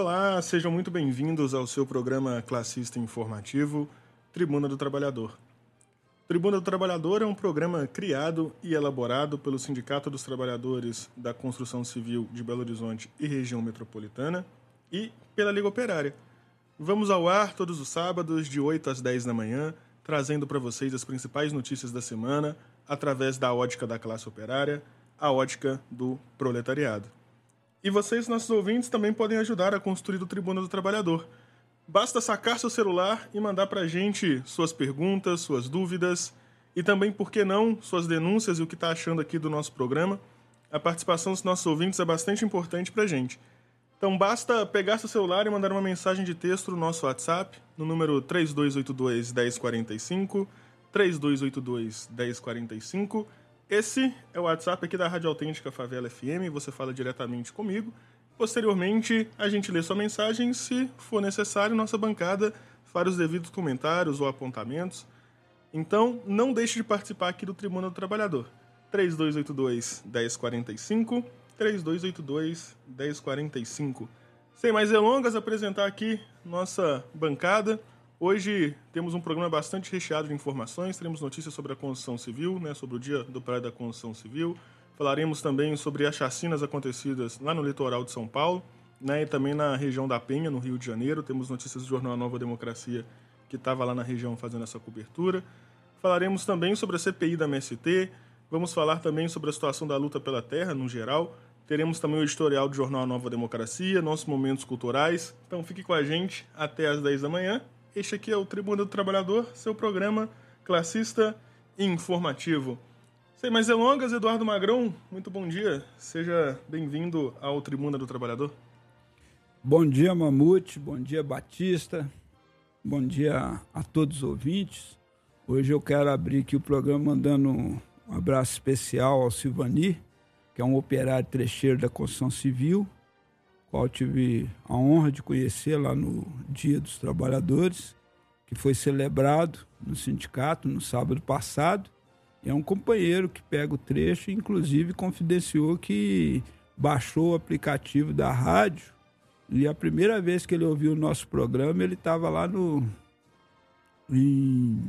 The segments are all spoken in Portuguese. Olá, sejam muito bem-vindos ao seu programa classista informativo, Tribuna do Trabalhador. Tribuna do Trabalhador é um programa criado e elaborado pelo Sindicato dos Trabalhadores da Construção Civil de Belo Horizonte e região metropolitana e pela Liga Operária. Vamos ao ar todos os sábados, de 8 às 10 da manhã, trazendo para vocês as principais notícias da semana através da ótica da classe operária, a ótica do proletariado. E vocês, nossos ouvintes, também podem ajudar a construir o Tribuna do Trabalhador. Basta sacar seu celular e mandar para a gente suas perguntas, suas dúvidas e também, por que não, suas denúncias e o que está achando aqui do nosso programa. A participação dos nossos ouvintes é bastante importante para a gente. Então basta pegar seu celular e mandar uma mensagem de texto no nosso WhatsApp, no número 3282-1045, 3282-1045. Esse é o WhatsApp aqui da Rádio Autêntica Favela FM, você fala diretamente comigo. Posteriormente, a gente lê sua mensagem, se for necessário, nossa bancada fará os devidos comentários ou apontamentos. Então, não deixe de participar aqui do Tribuna do Trabalhador. 3282-1045, 3282-1045. Sem mais delongas, apresentar aqui nossa bancada. Hoje temos um programa bastante recheado de informações, teremos notícias sobre a construção civil, sobre o Dia do Praia da Construção Civil. Falaremos também sobre as chacinas acontecidas lá no litoral de São Paulo, e também na região da Penha, no Rio de Janeiro. Temos notícias do Jornal Nova Democracia, que estava lá na região fazendo essa cobertura. Falaremos também sobre a CPI da MST. Vamos falar também sobre a situação da luta pela terra, no geral. Teremos também o editorial do Jornal Nova Democracia, nossos momentos culturais. Então fique com a gente até às 10 da manhã. Este aqui é o Tribuna do Trabalhador, seu programa classista e informativo. Sem mais delongas, Eduardo Magrão, muito bom dia. Seja bem-vindo ao Tribuna do Trabalhador. Bom dia, Mamute. Bom dia, Batista. Bom dia a todos os ouvintes. Hoje eu quero abrir aqui o programa mandando um abraço especial ao Silvani, que é um operário trecheiro da construção civil, qual tive a honra de conhecer lá no Dia dos Trabalhadores, que foi celebrado no sindicato no sábado passado. É um companheiro que pega o trecho e, inclusive, confidenciou que baixou o aplicativo da rádio e a primeira vez que ele ouviu o nosso programa, ele estava lá em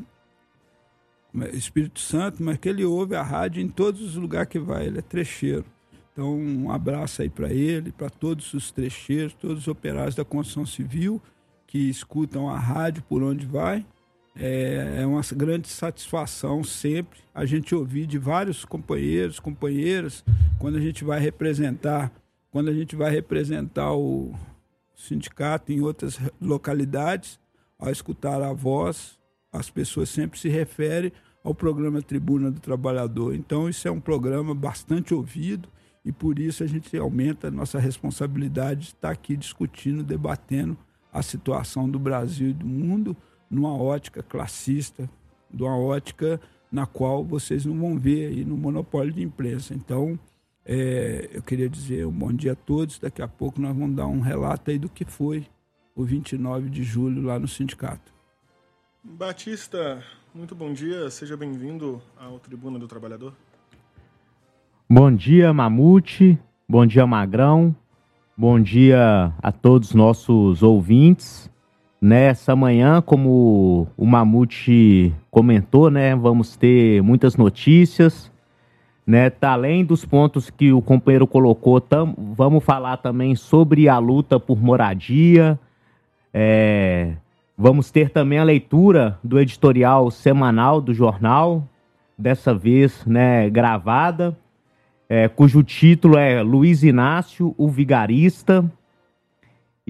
Espírito Santo, mas que ele ouve a rádio em todos os lugares que vai, ele é trecheiro. Então, um abraço aí para ele, para todos os trecheiros, todos os operários da construção civil que escutam a rádio por onde vai. É uma grande satisfação sempre a gente ouvir de vários companheiros, companheiras, quando a gente vai representar o sindicato em outras localidades, ao escutar a voz, as pessoas sempre se referem ao programa Tribuna do Trabalhador. Então, isso é um programa bastante ouvido e por isso a gente aumenta a nossa responsabilidade de estar aqui discutindo, debatendo a situação do Brasil e do mundo, numa ótica classista, de uma ótica na qual vocês não vão ver aí no monopólio de imprensa. Então, eu queria dizer um bom dia a todos. Daqui a pouco nós vamos dar um relato aí do que foi o 29 de julho lá no sindicato. Batista, muito bom dia. Seja bem-vindo ao Tribuna do Trabalhador. Bom dia, Mamute. Bom dia, Magrão. Bom dia a todos os nossos ouvintes. Nessa manhã, como o Mamute comentou, vamos ter muitas notícias. Tá além dos pontos que o companheiro colocou, vamos falar também sobre a luta por moradia. Vamos ter também a leitura do editorial semanal do jornal, dessa vez gravada, cujo título é Luiz Inácio, o Vigarista.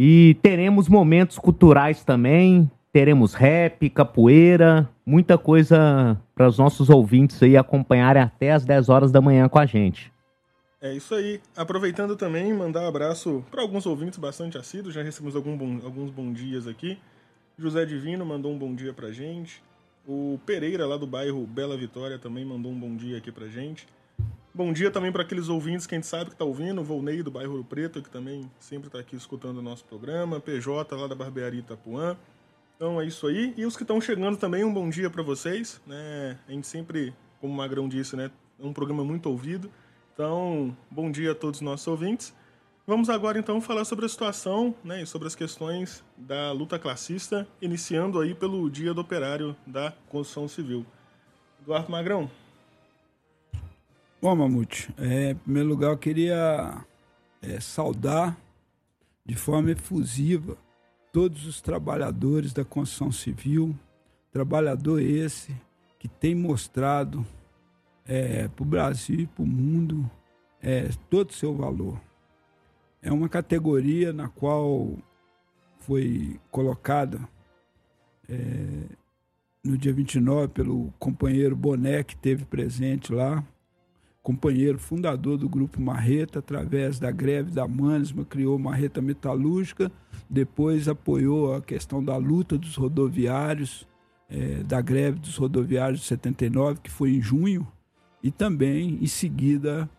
E teremos momentos culturais também, teremos rap, capoeira, muita coisa para os nossos ouvintes aí acompanharem até às 10 horas da manhã com a gente. É isso aí. Aproveitando também, mandar um abraço para alguns ouvintes bastante assíduos, já recebemos alguns bom dias aqui. José Divino mandou um bom dia para a gente. O Pereira, lá do bairro Bela Vitória, também mandou um bom dia aqui para a gente. Bom dia também para aqueles ouvintes que a gente sabe que está ouvindo, o Volney do bairro Ouro Preto, que também sempre está aqui escutando o nosso programa, PJ lá da Barbearia Itapuã. Então é isso aí. E os que estão chegando também, um bom dia para vocês. A gente sempre, como o Magrão disse, é um programa muito ouvido. Então, bom dia a todos os nossos ouvintes. Vamos agora então falar sobre a situação, né, e sobre as questões da luta classista, iniciando aí pelo Dia do Operário da Construção Civil. Eduardo Magrão. Bom, Mamute, em primeiro lugar eu queria saudar de forma efusiva todos os trabalhadores da construção civil, trabalhador esse que tem mostrado para o Brasil e para o mundo todo o seu valor. É uma categoria na qual foi colocada no dia 29 pelo companheiro Boné, que esteve presente lá, companheiro fundador do Grupo Marreta, através da greve da Manisma, criou Marreta Metalúrgica, depois apoiou a questão da luta dos rodoviários, da greve dos rodoviários de 79, que foi em junho, e também, em seguida,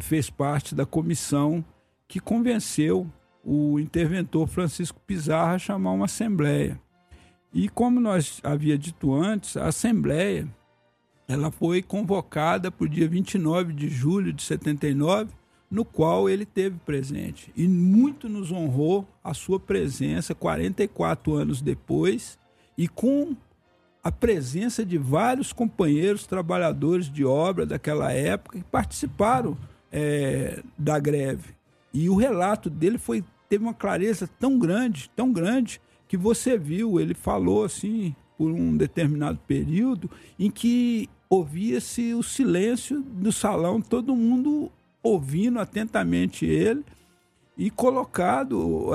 fez parte da comissão que convenceu o interventor Francisco Pizarra a chamar uma assembleia. E como nós havia dito antes, a assembleia ela foi convocada para o dia 29 de julho de 79, no qual ele esteve presente. E muito nos honrou a sua presença 44 anos depois e com a presença de vários companheiros trabalhadores de obra daquela época que participaram da greve. E o relato dele teve uma clareza tão grande, que você viu, ele falou assim, por um determinado período, em que ouvia-se o silêncio do salão, todo mundo ouvindo atentamente ele, e colocado,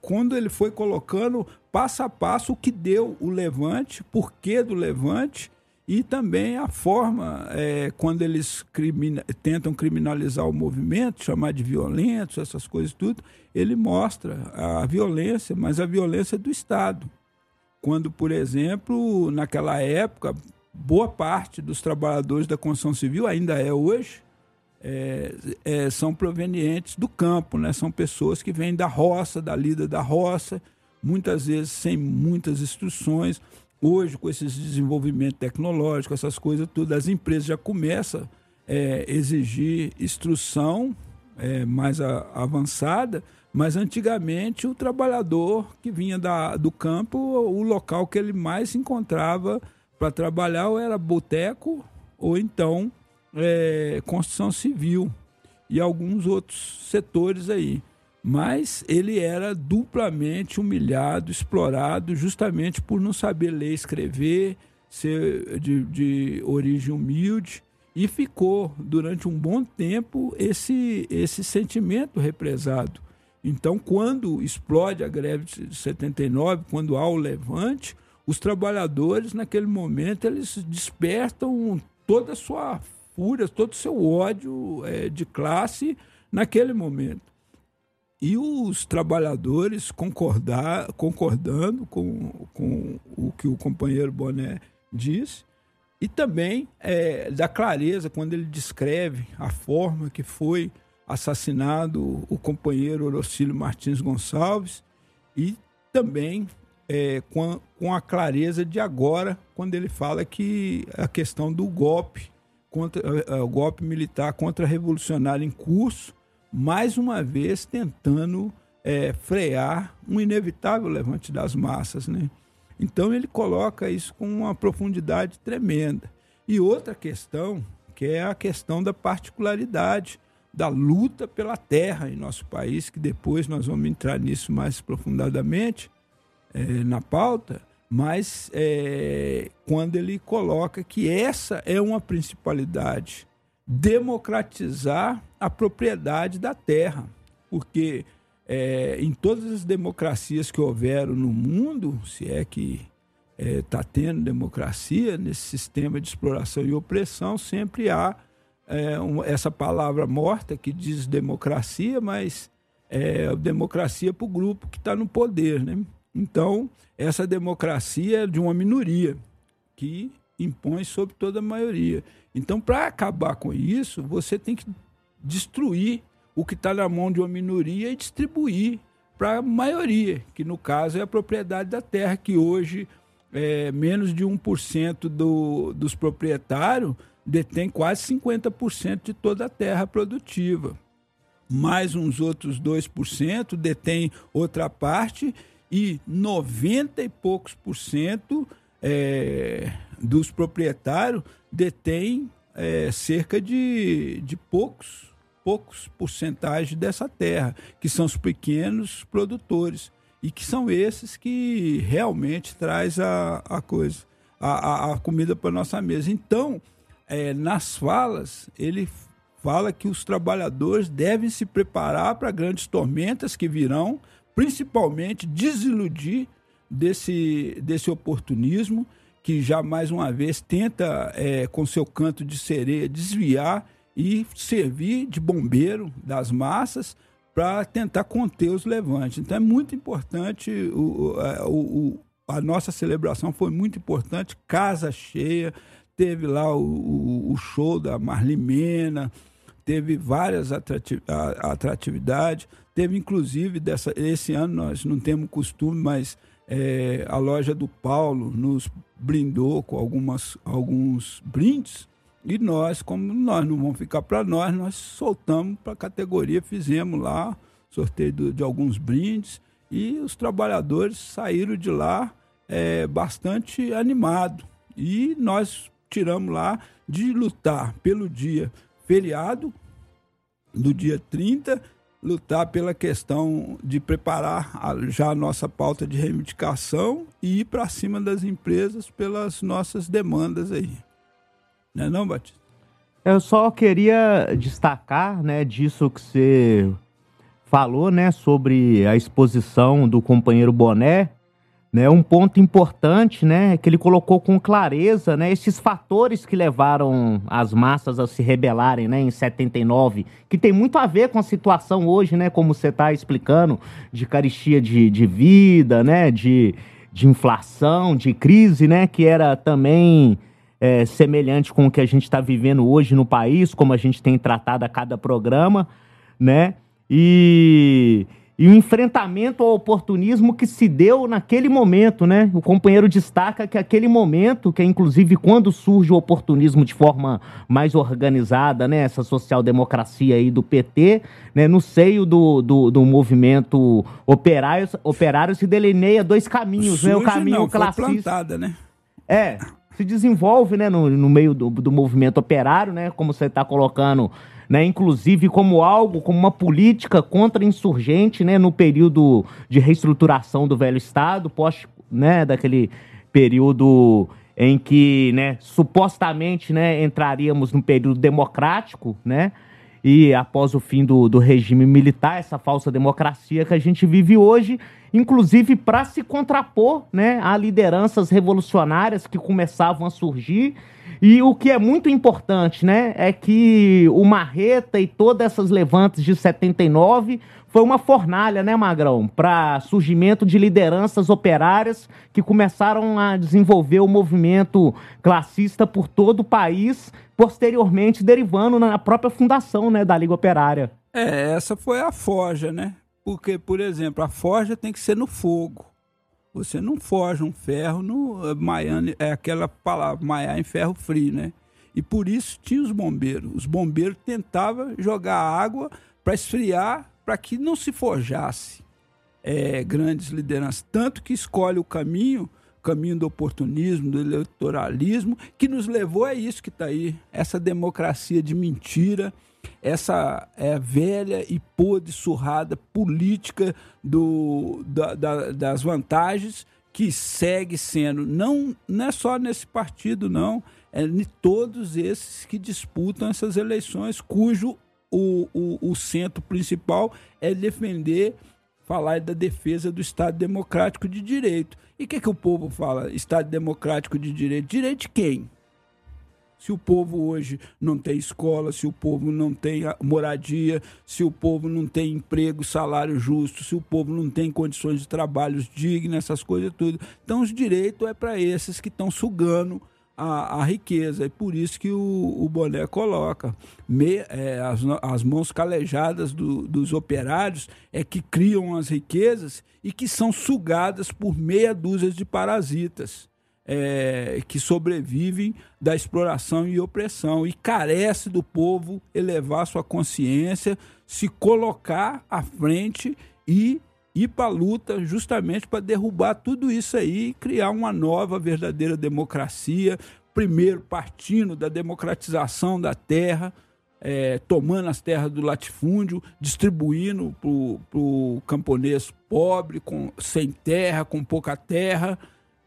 quando ele foi colocando passo a passo o que deu o levante, o porquê do levante, e também a forma, quando eles tentam criminalizar o movimento, chamar de violento, essas coisas tudo, ele mostra a violência, mas a violência do Estado. Quando, por exemplo, naquela época, boa parte dos trabalhadores da construção civil, ainda é hoje, são provenientes do campo, né? São pessoas que vêm da roça, da lida da roça, muitas vezes sem muitas instruções. Hoje, com esse desenvolvimento tecnológico, essas coisas todas, as empresas já começam a exigir instrução mais avançada, mas antigamente o trabalhador que vinha do campo, o local que ele mais se encontrava para trabalhar ou era boteco ou então construção civil e alguns outros setores aí. Mas ele era duplamente humilhado, explorado, justamente por não saber ler e escrever, ser de origem humilde, e ficou durante um bom tempo esse sentimento represado. Então, quando explode a greve de 79, quando há o levante, os trabalhadores, naquele momento, eles despertam toda a sua fúria, todo o seu ódio de classe naquele momento. E os trabalhadores concordando com o que o companheiro Boné disse, e também da clareza, quando ele descreve a forma que foi assassinado o companheiro Orocílio Martins Gonçalves, e também com a clareza de agora, quando ele fala que a questão do golpe, o golpe militar contra-revolucionário em curso, mais uma vez tentando frear um inevitável levante das massas, né? Então ele coloca isso com uma profundidade tremenda. E outra questão, que é a questão da particularidade da luta pela terra em nosso país, que depois nós vamos entrar nisso mais profundamente na pauta, mas quando ele coloca que essa é uma principalidade, democratizar a propriedade da terra, porque em todas as democracias que houveram no mundo, se é que está tendo democracia, nesse sistema de exploração e opressão, sempre há essa palavra morta que diz democracia, mas democracia para o grupo que está no poder, né? Então, essa democracia é de uma minoria que impõe sobre toda a maioria. Então, para acabar com isso, você tem que destruir o que está na mão de uma minoria e distribuir para a maioria, que no caso é a propriedade da terra, que hoje menos de 1% dos proprietários detém quase 50% de toda a terra produtiva. mais uns outros 2%, detém outra parte, e 90 e poucos por cento dos proprietários detém cerca de poucos porcentagens dessa terra, que são os pequenos produtores, e que são esses que realmente traz a comida para a nossa mesa. Então, nas falas, ele fala que os trabalhadores devem se preparar para grandes tormentas que virão, principalmente desiludir desse oportunismo que já mais uma vez tenta, com seu canto de sereia, desviar e servir de bombeiro das massas para tentar conter os levantes. Então é muito importante, a nossa celebração foi muito importante, casa cheia, teve lá o show da Marli Mena, teve várias atratividades, teve inclusive, esse ano nós não temos costume, mas a loja do Paulo nos brindou com alguns brindes, e nós, como nós não vamos ficar para nós, nós soltamos para a categoria, fizemos lá sorteio de alguns brindes, e os trabalhadores saíram de lá bastante animados. E nós tiramos lá de lutar pelo dia feriado, do dia 30, lutar pela questão de preparar já a nossa pauta de reivindicação e ir para cima das empresas pelas nossas demandas aí. Não é não, Batista? Eu só queria destacar, né, disso que você falou, né, sobre a exposição do companheiro Boné, né, um ponto importante, né, que ele colocou com clareza, né, esses fatores que levaram as massas a se rebelarem, né, em 79, que tem muito a ver com a situação hoje, né, como você está explicando, de carestia de vida, né, de inflação, de crise, né, que era também... semelhante com o que a gente está vivendo hoje no país, como a gente tem tratado a cada programa, né? E o enfrentamento ao oportunismo que se deu naquele momento, né? O companheiro destaca que aquele momento, que é inclusive quando surge o oportunismo de forma mais organizada, né? Essa social-democracia aí do PT, né? No seio do movimento operário se delineia dois caminhos, surge, né? O caminho não, classista. Foi plantada, né? Se desenvolve, né, no meio do movimento operário, né, como você está colocando, né, inclusive como uma política contra-insurgente, né, no período de reestruturação do velho Estado, né, daquele período em que, né, supostamente, né, entraríamos no período democrático, né, e após o fim do regime militar, essa falsa democracia que a gente vive hoje, inclusive para se contrapor, né, a lideranças revolucionárias que começavam a surgir. E o que é muito importante, né, é que o Marreta e todas essas levantes de 79 foi uma fornalha, né, Magrão, para surgimento de lideranças operárias que começaram a desenvolver o movimento classista por todo o país, posteriormente derivando na própria fundação, né, da Liga Operária. Essa foi a forja, né? Porque, por exemplo, a forja tem que ser no fogo. Você não forja um ferro no Miami, é aquela palavra, maiar em ferro frio, né? E por isso tinha os bombeiros. Os bombeiros tentavam jogar água para esfriar, para que não se forjasse grandes lideranças. Tanto que escolhe o caminho do oportunismo, do eleitoralismo, que nos levou a isso que está aí, essa democracia de mentira, essa velha e podre surrada política das vantagens, que segue sendo, não é só nesse partido, não, é em todos esses que disputam essas eleições, cujo o centro principal é defender, falar da defesa do Estado Democrático de Direito. E o que o povo fala? Estado Democrático de Direito? Direito de quem? Se o povo hoje não tem escola, se o povo não tem moradia, se o povo não tem emprego, salário justo, se o povo não tem condições de trabalho dignas, essas coisas tudo. Então, os direitos é para esses que estão sugando a riqueza. É por isso que o Boné coloca. As mãos calejadas dos operários é que criam as riquezas e que são sugadas por meia dúzia de parasitas. que sobrevivem da exploração e opressão, e carece do povo elevar sua consciência, se colocar à frente e ir para a luta justamente para derrubar tudo isso aí e criar uma nova verdadeira democracia, primeiro partindo da democratização da terra, tomando as terras do latifúndio, distribuindo para o camponês pobre, sem terra, com pouca terra,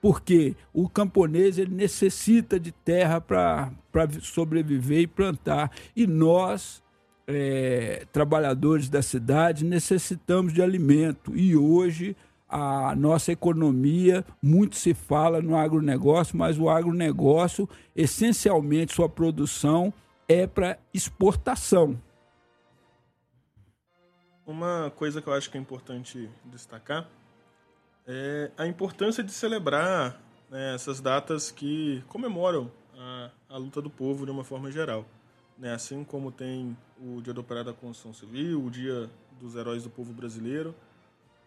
porque o camponês ele necessita de terra para sobreviver e plantar. E nós, trabalhadores da cidade, necessitamos de alimento. E hoje a nossa economia, muito se fala no agronegócio, mas o agronegócio, essencialmente sua produção é para exportação. Uma coisa que eu acho que é importante destacar é a importância de celebrar, né, essas datas que comemoram a luta do povo de uma forma geral, né? Assim como tem o Dia do Operário da Construção Civil, o Dia dos Heróis do Povo Brasileiro,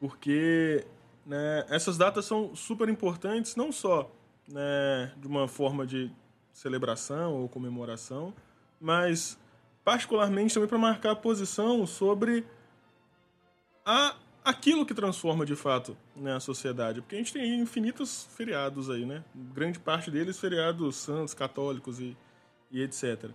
porque, né, essas datas são super importantes, não só, né, de uma forma de celebração ou comemoração, mas particularmente também para marcar a posição sobre aquilo que transforma, de fato, né, a sociedade. Porque a gente tem infinitos feriados aí, né? Grande parte deles feriados santos, católicos e etc.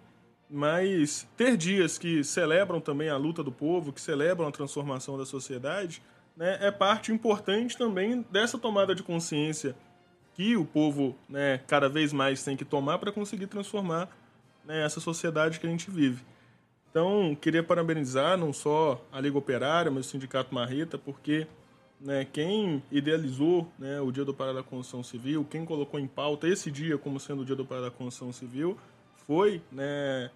Mas ter dias que celebram também a luta do povo, que celebram a transformação da sociedade, né, é parte importante também dessa tomada de consciência que o povo, né, cada vez mais tem que tomar para conseguir transformar, né, essa sociedade que a gente vive. Então, queria parabenizar não só a Liga Operária, mas o Sindicato Marreta, porque, né, quem idealizou, né, o Dia do Operário da Construção Civil, quem colocou em pauta esse dia como sendo o Dia do Operário da Construção Civil, foi, né,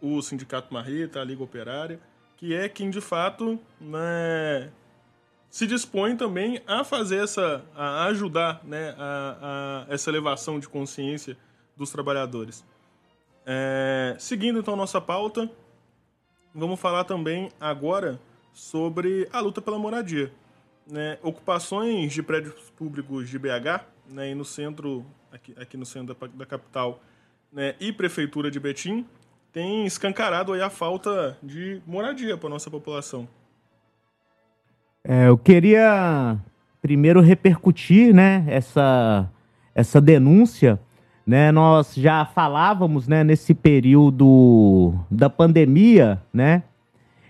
o Sindicato Marreta, a Liga Operária, que é quem, de fato, né, se dispõe também a fazer a ajudar, né, essa elevação de consciência dos trabalhadores. Seguindo, então, nossa pauta, vamos falar também agora sobre a luta pela moradia, né? Ocupações de prédios públicos de BH, né, e no centro, aqui no centro da capital, né, e Prefeitura de Betim, tem escancarado aí a falta de moradia para a nossa população. Eu queria primeiro repercutir, né, essa denúncia. Né, nós já falávamos, né, nesse período da pandemia, né,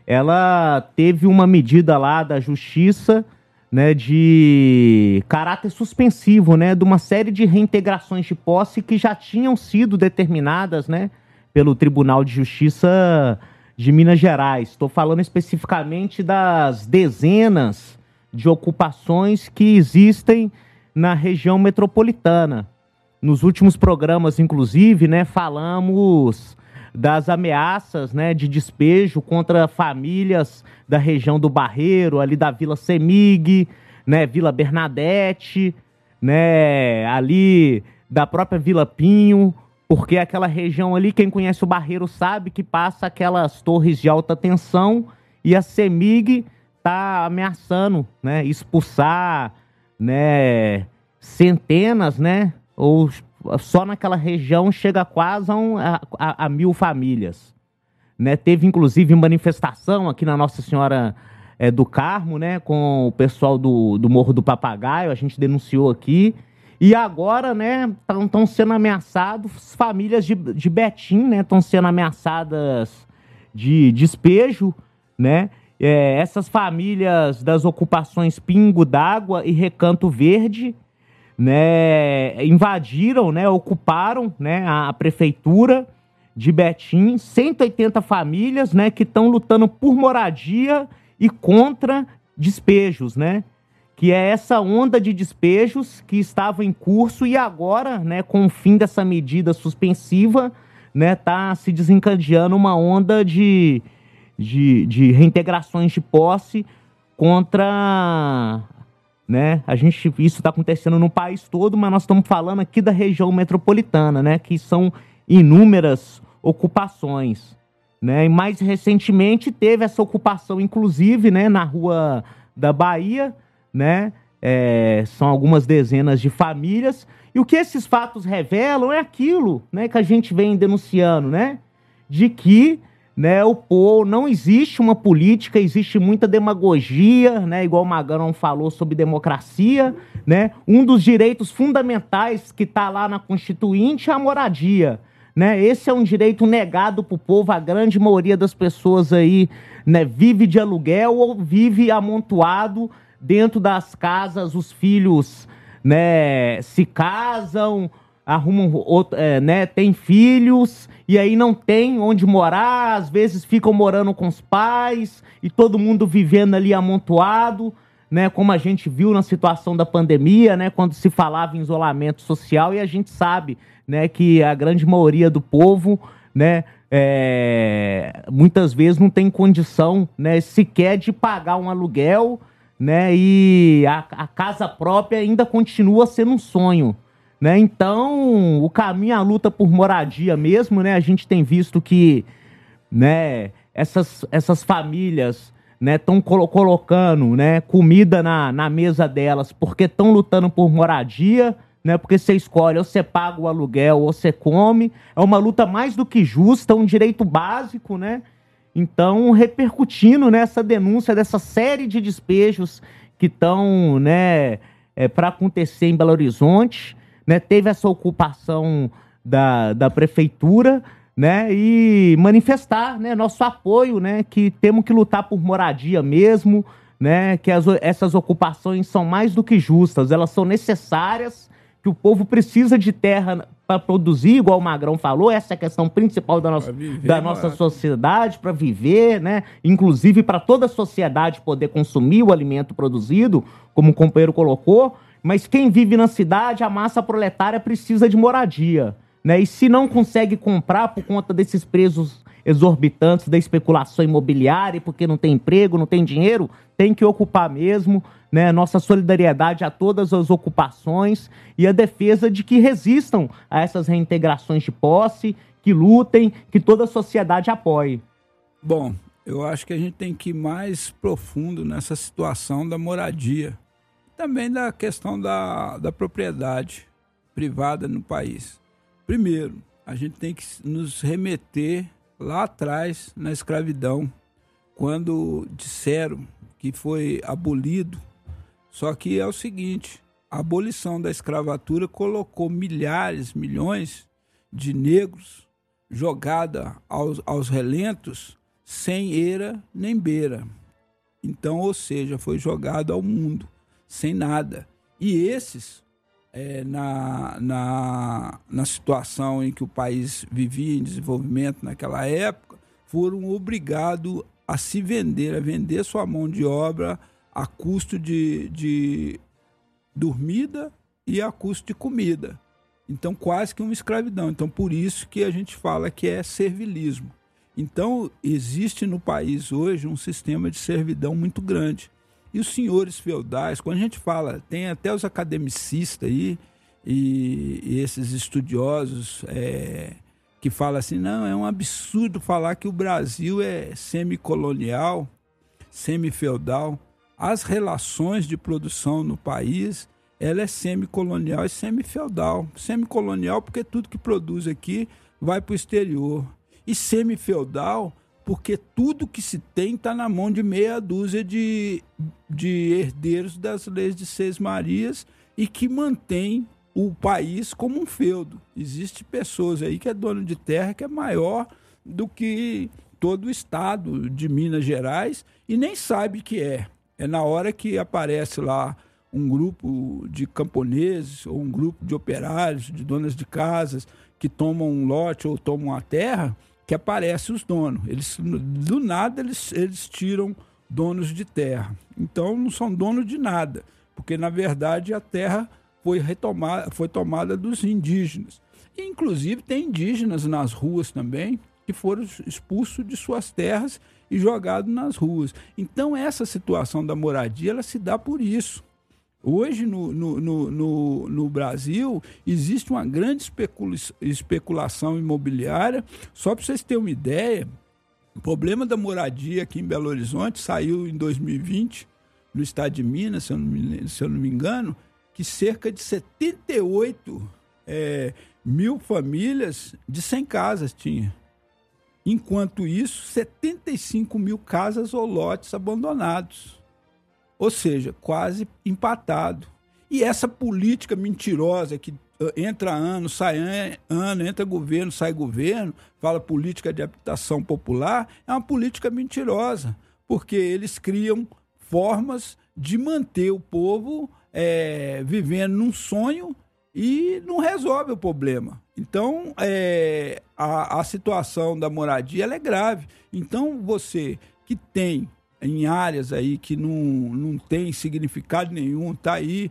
ela teve uma medida lá da Justiça, né, de caráter suspensivo, né, de uma série de reintegrações de posse que já tinham sido determinadas, né, pelo Tribunal de Justiça de Minas Gerais. Estou falando especificamente das dezenas de ocupações que existem na região metropolitana. Nos últimos programas, inclusive, né, falamos das ameaças, né, de despejo contra famílias da região do Barreiro, ali da Vila Semig, né, Vila Bernadette, né, ali da própria Vila Pinho, porque aquela região ali, quem conhece o Barreiro sabe que passa aquelas torres de alta tensão e a Semig está ameaçando, né, expulsar, né, centenas, né, ou só naquela região chega quase a 1.000 famílias. Né? Teve, inclusive, manifestação aqui na Nossa Senhora do Carmo, né, com o pessoal do Morro do Papagaio, a gente denunciou aqui. E agora, né, estão sendo ameaçados, famílias de Betim, né, estão sendo ameaçadas de despejo, né? Essas famílias das ocupações Pingo d'Água e Recanto Verde, né, invadiram, né, ocuparam, né, a prefeitura de Betim, 180 famílias, né, que estão lutando por moradia e contra despejos, né, que é essa onda de despejos que estava em curso e agora, né, com o fim dessa medida suspensiva, né, está se desencadeando uma onda de reintegrações de posse contra, né? Isso está acontecendo no país todo, mas nós estamos falando aqui da região metropolitana, né, que são inúmeras ocupações, né? E mais recentemente teve essa ocupação, inclusive, né, na Rua da Bahia, né? São algumas dezenas de famílias. E o que esses fatos revelam é aquilo, né, que a gente vem denunciando, né? De que, né, o povo, não existe uma política, existe muita demagogia, né, igual o Magrão falou sobre democracia, né? Um dos direitos fundamentais que está lá na Constituinte é a moradia, né? Esse é um direito negado para o povo. A grande maioria das pessoas aí, né, vive de aluguel ou vive amontoado dentro das casas. Os filhos, né, se casam, arrumam outro, né, tem filhos, e aí não tem onde morar, às vezes ficam morando com os pais, e todo mundo vivendo ali amontoado, né, como a gente viu na situação da pandemia, né, quando se falava em isolamento social, e a gente sabe, né, que a grande maioria do povo, né, muitas vezes não tem condição, né, sequer de pagar um aluguel, né, e a casa própria ainda continua sendo um sonho, né? Então, o caminho é a luta por moradia mesmo, né? A gente tem visto que, né, essas famílias, né, estão colocando, né, comida na mesa delas porque estão lutando por moradia, né? Porque você escolhe, ou você paga o aluguel ou você come. É uma luta mais do que justa, um direito básico, né? Então, repercutindo nessa denúncia dessa série de despejos que estão, né, para acontecer em Belo Horizonte, né, teve essa ocupação da prefeitura, né, e manifestar, né, nosso apoio, né, que temos que lutar por moradia mesmo, né, que essas ocupações são mais do que justas, elas são necessárias, que o povo precisa de terra para produzir, igual o Magrão falou, essa é a questão principal da nossa sociedade, para viver, né? Inclusive para toda a sociedade poder consumir o alimento produzido, como o companheiro colocou, mas quem vive na cidade, a massa proletária precisa de moradia, né? E se não consegue comprar por conta desses preços exorbitantes da especulação imobiliária, porque não tem emprego, não tem dinheiro, tem que ocupar mesmo, né? Nossa solidariedade a todas as ocupações e a defesa de que resistam a essas reintegrações de posse, que lutem, que toda a sociedade apoie. Bom, eu acho que a gente tem que ir mais profundo nessa situação da moradia, também da questão da propriedade privada no país. Primeiro, a gente tem que nos remeter lá atrás, na escravidão, quando disseram que foi abolido. Só que é o seguinte, a abolição da escravatura colocou milhares, milhões de negros jogada aos relentos, sem eira nem beira. Então, ou seja, foi jogado ao mundo, sem nada. E esses, na situação em que o país vivia em desenvolvimento naquela época, foram obrigados a se vender, a vender sua mão de obra a custo de dormida e a custo de comida. Então, quase que uma escravidão. Então, por isso que a gente fala que é servilismo. Então, existe no país hoje um sistema de servidão muito grande. E os senhores feudais, quando a gente fala, tem até os academicistas aí e esses estudiosos... que fala assim, não, é um absurdo falar que o Brasil é semicolonial, semifeudal. As relações de produção no país, ela é semicolonial e semifeudal. Semicolonial porque tudo que produz aqui vai para o exterior. E semifeudal porque tudo que se tem está na mão de meia dúzia de herdeiros das leis de Seis Marias e que mantém o país como um feudo. Existem pessoas aí que é dono de terra que é maior do que todo o estado de Minas Gerais e nem sabe que é. É na hora que aparece lá um grupo de camponeses ou um grupo de operários, de donas de casas que tomam um lote ou tomam a terra, que aparecem os donos. Eles, do nada eles tiram donos de terra. Então não são donos de nada, porque na verdade a terra foi tomada dos indígenas. E, inclusive, tem indígenas nas ruas também, que foram expulsos de suas terras e jogados nas ruas. Então, essa situação da moradia, ela se dá por isso. Hoje, no Brasil, existe uma grande especulação imobiliária. Só para vocês terem uma ideia, o problema da moradia aqui em Belo Horizonte saiu em 2020, no estado de Minas, se eu não me engano, que cerca de 78 mil famílias de 100 casas tinha. Enquanto isso, 75 mil casas ou lotes abandonados. Ou seja, quase empatado. E essa política mentirosa que entra ano, sai ano, entra governo, sai governo, fala política de habitação popular, é uma política mentirosa, porque eles criam formas de manter o povo vivendo num sonho e não resolve o problema. Então, a situação da moradia ela é grave. Então, você que tem em áreas aí que não tem significado nenhum, está aí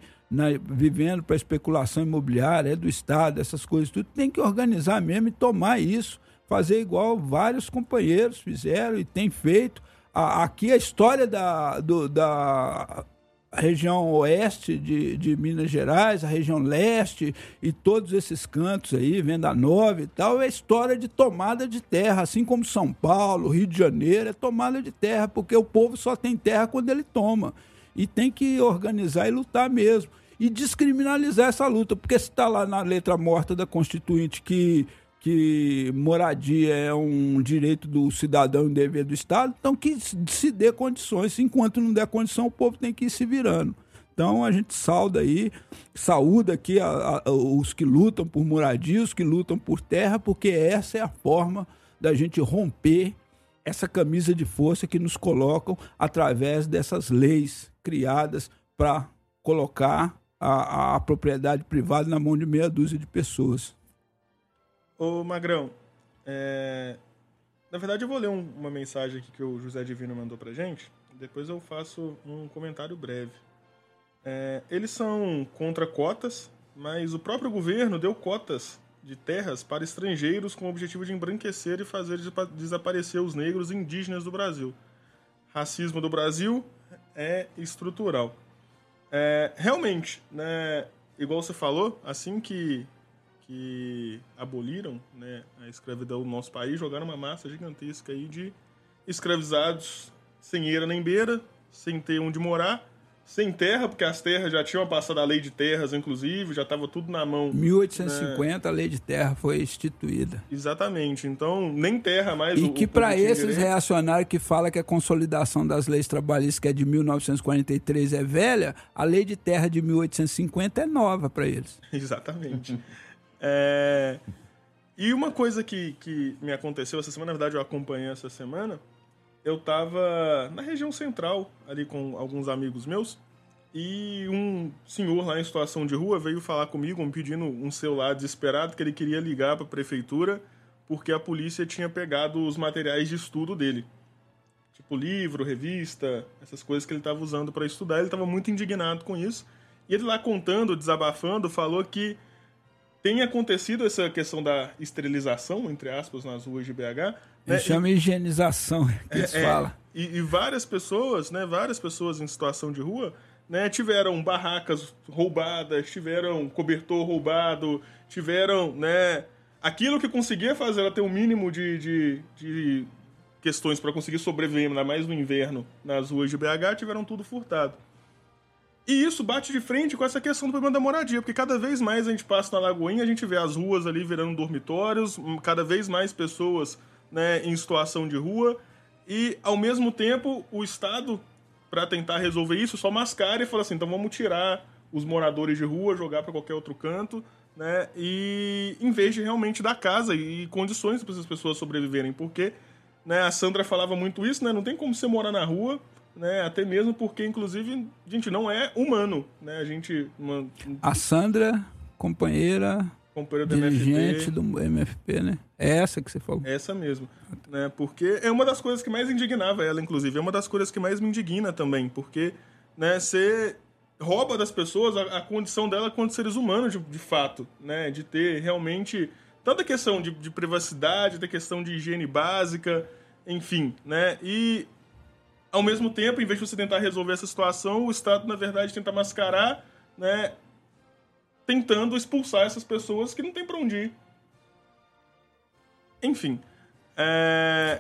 vivendo para especulação imobiliária, é do Estado, essas coisas tudo, tem que organizar mesmo e tomar isso, fazer igual vários companheiros fizeram e têm feito. Aqui a história da região oeste de Minas Gerais, a região leste e todos esses cantos aí, Venda Nova e tal, é história de tomada de terra, assim como São Paulo, Rio de Janeiro, é tomada de terra, porque o povo só tem terra quando ele toma. E tem que organizar e lutar mesmo. E descriminalizar essa luta, porque se está lá na letra morta da Constituinte que moradia é um direito do cidadão e um dever do Estado, então que se dê condições. Enquanto não der condição, o povo tem que ir se virando. Então a gente saúda aqui os que lutam por moradia, os que lutam por terra, porque essa é a forma da gente romper essa camisa de força que nos colocam através dessas leis criadas para colocar a propriedade privada na mão de meia dúzia de pessoas. Ô, Magrão, na verdade eu vou ler uma mensagem aqui que o José Divino mandou pra gente, depois eu faço um comentário breve. Eles são contra cotas, mas o próprio governo deu cotas de terras para estrangeiros com o objetivo de embranquecer e fazer desaparecer os negros e indígenas do Brasil. Racismo do Brasil é estrutural. Realmente, né, igual você falou, assim que aboliram, né, a escravidão no nosso país, jogaram uma massa gigantesca aí de escravizados sem eira nem beira, sem ter onde morar, sem terra, porque as terras já tinham passado a lei de terras, inclusive, já estava tudo na mão. 1850, né? A lei de terra foi instituída. Exatamente, então nem terra mais. E que para esses reacionários que falam que a consolidação das leis trabalhistas, que é de 1943, é velha, a lei de terra de 1850 é nova para eles. Exatamente. E uma coisa que me aconteceu essa semana, na verdade eu acompanhei essa semana, eu estava na região central, ali com alguns amigos meus, e um senhor lá em situação de rua veio falar comigo, me pedindo um celular desesperado, que ele queria ligar para a prefeitura, porque a polícia tinha pegado os materiais de estudo dele. Tipo livro, revista, essas coisas que ele estava usando para estudar, ele estava muito indignado com isso. E ele lá contando, desabafando, falou que tem acontecido essa questão da esterilização, entre aspas, nas ruas de BH. Né? Chama higienização, que eles falam. E várias pessoas, né? Várias pessoas em situação de rua, né? Tiveram barracas roubadas, tiveram cobertor roubado, tiveram, né? Aquilo que conseguia fazer ela ter um mínimo de questões para conseguir sobreviver, ainda mais no inverno, nas ruas de BH, tiveram tudo furtado. E isso bate de frente com essa questão do problema da moradia, porque cada vez mais a gente passa na Lagoinha, a gente vê as ruas ali virando dormitórios, cada vez mais pessoas, né, em situação de rua, e ao mesmo tempo o Estado, para tentar resolver isso, só mascara e fala assim, então vamos tirar os moradores de rua, jogar para qualquer outro canto, né, e em vez de realmente dar casa e condições para essas pessoas sobreviverem, porque, né, a Sandra falava muito isso, né, não tem como você morar na rua, né, até mesmo porque, inclusive, a gente não é humano, né? A gente... A Sandra, companheira do dirigente MFP, do MFP, né? É essa que você falou. Essa mesmo, né? Porque é uma das coisas que mais indignava ela, inclusive. É uma das coisas que mais me indigna também, porque, né, você rouba das pessoas a condição dela quanto seres humanos, de fato, né? De ter realmente tanta questão de privacidade, da questão de higiene básica, enfim, né? E... ao mesmo tempo, em vez de você tentar resolver essa situação, o Estado, na verdade, tenta mascarar, né, tentando expulsar essas pessoas que não tem para onde ir. Enfim,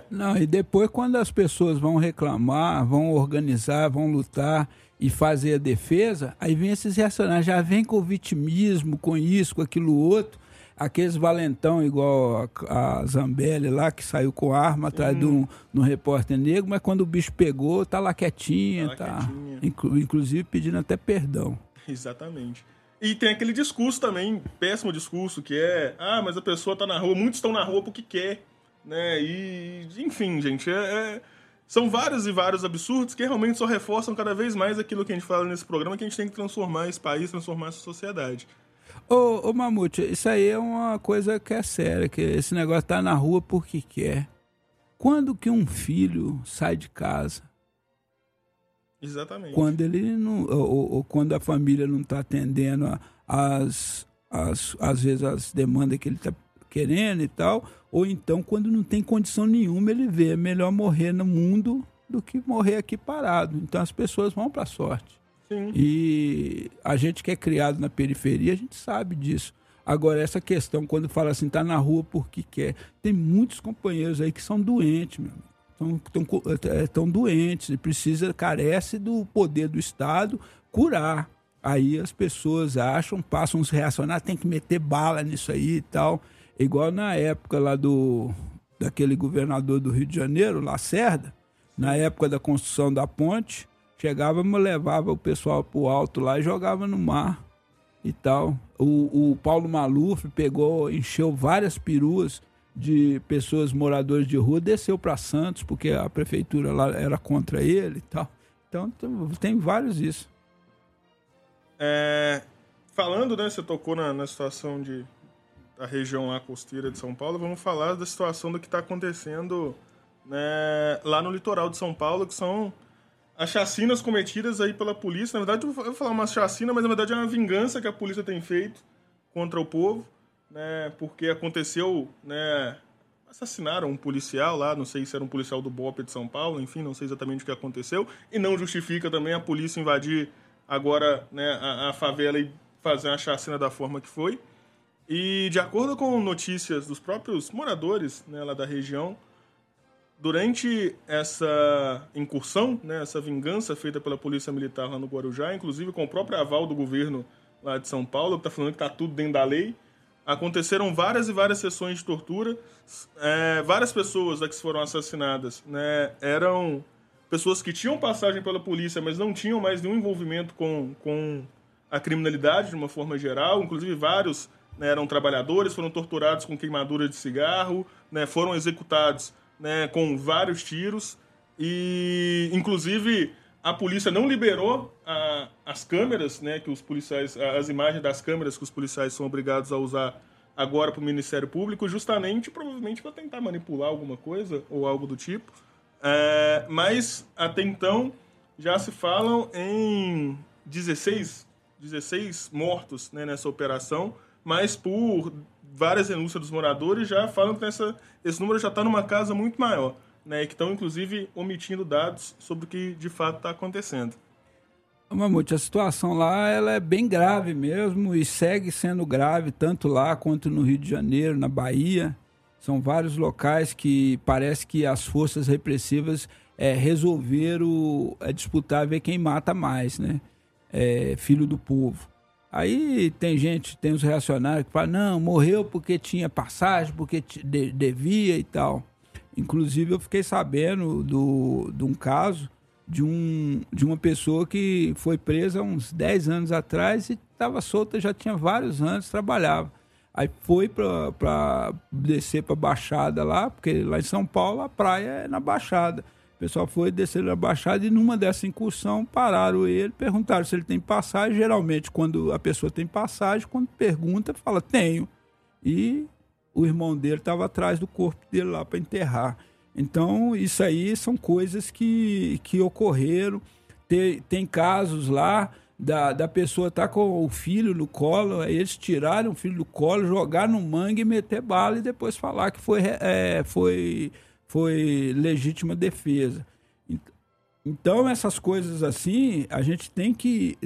Não, e depois quando as pessoas vão reclamar, vão organizar, vão lutar e fazer a defesa, aí vem esses reacionários, já vem com vitimismo, com isso, com aquilo outro, aqueles valentão igual a Zambelli lá, que saiu com arma atrás de um repórter negro, mas quando o bicho pegou, tá lá quietinha, tá quietinha. Inclusive pedindo até perdão. Exatamente. E tem aquele discurso também, péssimo discurso, que é, ah, mas a pessoa tá na rua, muitos estão na rua porque quer, né? E, enfim, gente, são vários e vários absurdos que realmente só reforçam cada vez mais aquilo que a gente fala nesse programa, que a gente tem que transformar esse país, transformar essa sociedade. Ô Mamute, isso aí é uma coisa que é séria, que esse negócio tá na rua porque quer. Quando que um filho sai de casa? Exatamente. Quando ele não, ou quando a família não está atendendo às vezes as demandas que ele está querendo e tal, ou então quando não tem condição nenhuma, ele vê, é melhor morrer no mundo do que morrer aqui parado. Então as pessoas vão para a sorte. Sim. E a gente que é criado na periferia, a gente sabe disso. Agora, essa questão, quando fala assim, tá na rua porque quer, tem muitos companheiros aí que são doentes, meu amigo. Estão doentes e carece do poder do Estado curar. Aí as pessoas acham, passam uns reacionários, tem que meter bala nisso aí e tal. Igual na época lá daquele governador do Rio de Janeiro, Lacerda, na época da construção da ponte, chegava, levava o pessoal pro alto lá e jogava no mar e tal. O Paulo Maluf encheu várias peruas de pessoas moradores de rua, desceu para Santos, porque a prefeitura lá era contra ele e tal. Então, tem vários isso. Falando, né, você tocou na situação da região lá costeira de São Paulo, vamos falar da situação do que está acontecendo, né, lá no litoral de São Paulo, que são as chacinas cometidas aí pela polícia. Na verdade, eu vou falar uma chacina, mas na verdade é uma vingança que a polícia tem feito contra o povo. Né, porque aconteceu, né, assassinaram um policial lá, não sei se era um policial do BOPE de São Paulo, enfim, não sei exatamente o que aconteceu, e não justifica também a polícia invadir agora, né, a favela e fazer a chacina da forma que foi. E de acordo com notícias dos próprios moradores, né, lá da região, durante essa incursão, né, essa vingança feita pela polícia militar lá no Guarujá, inclusive com o próprio aval do governo lá de São Paulo, que está falando que está tudo dentro da lei, aconteceram várias e várias sessões de tortura. Várias pessoas que foram assassinadas, né, eram pessoas que tinham passagem pela polícia, mas não tinham mais nenhum envolvimento com a criminalidade de uma forma geral. Inclusive vários, né, eram trabalhadores, foram torturados com queimadura de cigarro, né, foram executados, né, com vários tiros. E inclusive a polícia não liberou as câmeras, né, que os policiais, as imagens das câmeras que os policiais são obrigados a usar agora para o Ministério Público, justamente, provavelmente, para tentar manipular alguma coisa ou algo do tipo. Mas, até então, já se falam em 16 mortos, né, nessa operação, mas por várias denúncias dos moradores já falam que esse número já está numa casa muito maior. Né, que estão, inclusive, omitindo dados sobre o que, de fato, está acontecendo. Mamute, a situação lá ela é bem grave mesmo e segue sendo grave, tanto lá quanto no Rio de Janeiro, na Bahia. São vários locais que parece que as forças repressivas resolveram disputar, ver quem mata mais, né? Filho do povo. Aí tem os reacionários que falam, não, morreu porque tinha passagem, porque devia e tal. Inclusive, eu fiquei sabendo de um caso de uma pessoa que foi presa uns 10 anos atrás e estava solta, já tinha vários anos, trabalhava. Aí foi para descer para a Baixada lá, porque lá em São Paulo a praia é na Baixada. O pessoal foi descer na Baixada e numa dessa incursão pararam ele, perguntaram se ele tem passagem. Geralmente, quando a pessoa tem passagem, quando pergunta, fala, tenho. E o irmão dele estava atrás do corpo dele lá para enterrar. Então, isso aí são coisas que ocorreram. Tem casos lá da pessoa estar com o filho no colo, aí eles tiraram o filho do colo, jogar no mangue, meter bala e depois falar que foi legítima defesa. Então, essas coisas assim, a gente tem que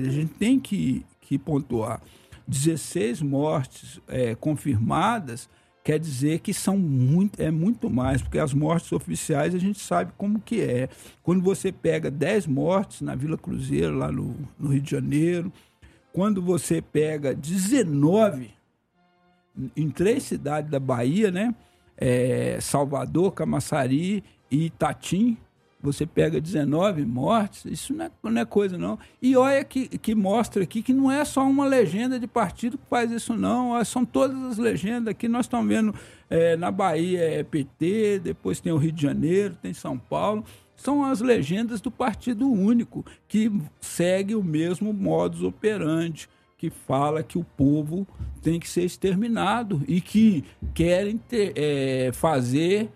pontuar. 16 mortes confirmadas, quer dizer que são muito, é muito mais, porque as mortes oficiais a gente sabe como que é. Quando você pega 10 mortes na Vila Cruzeiro, lá no Rio de Janeiro, quando você pega 19 em 3 cidades da Bahia, né? Salvador, Camaçari e Itatim, você pega 19 mortes, isso não é coisa, não. E olha que mostra aqui que não é só uma legenda de partido que faz isso, não. São todas as legendas aqui. Nós estamos vendo na Bahia é PT, depois tem o Rio de Janeiro, tem São Paulo. São as legendas do Partido Único, que segue o mesmo modus operandi, que fala que o povo tem que ser exterminado e que querem fazer...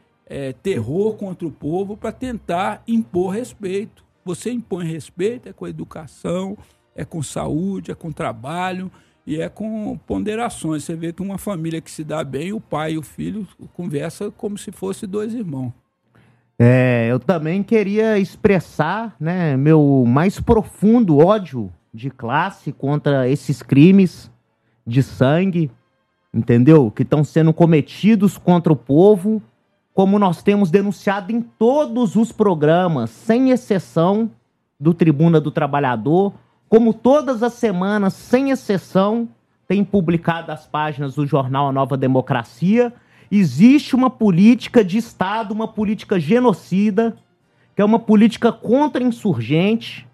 terror contra o povo para tentar impor respeito. Você impõe respeito, é com educação, é com saúde, é com trabalho e é com ponderações. Você vê que uma família que se dá bem, o pai e o filho conversam como se fossem 2 irmãos. Eu também queria expressar, né, meu mais profundo ódio de classe contra esses crimes de sangue, entendeu? Que estão sendo cometidos contra o povo, como nós temos denunciado em todos os programas, sem exceção, do Tribuna do Trabalhador, como todas as semanas, sem exceção, tem publicado as páginas do jornal Nova Democracia. Existe uma política de Estado, uma política genocida, que é uma política contra-insurgente,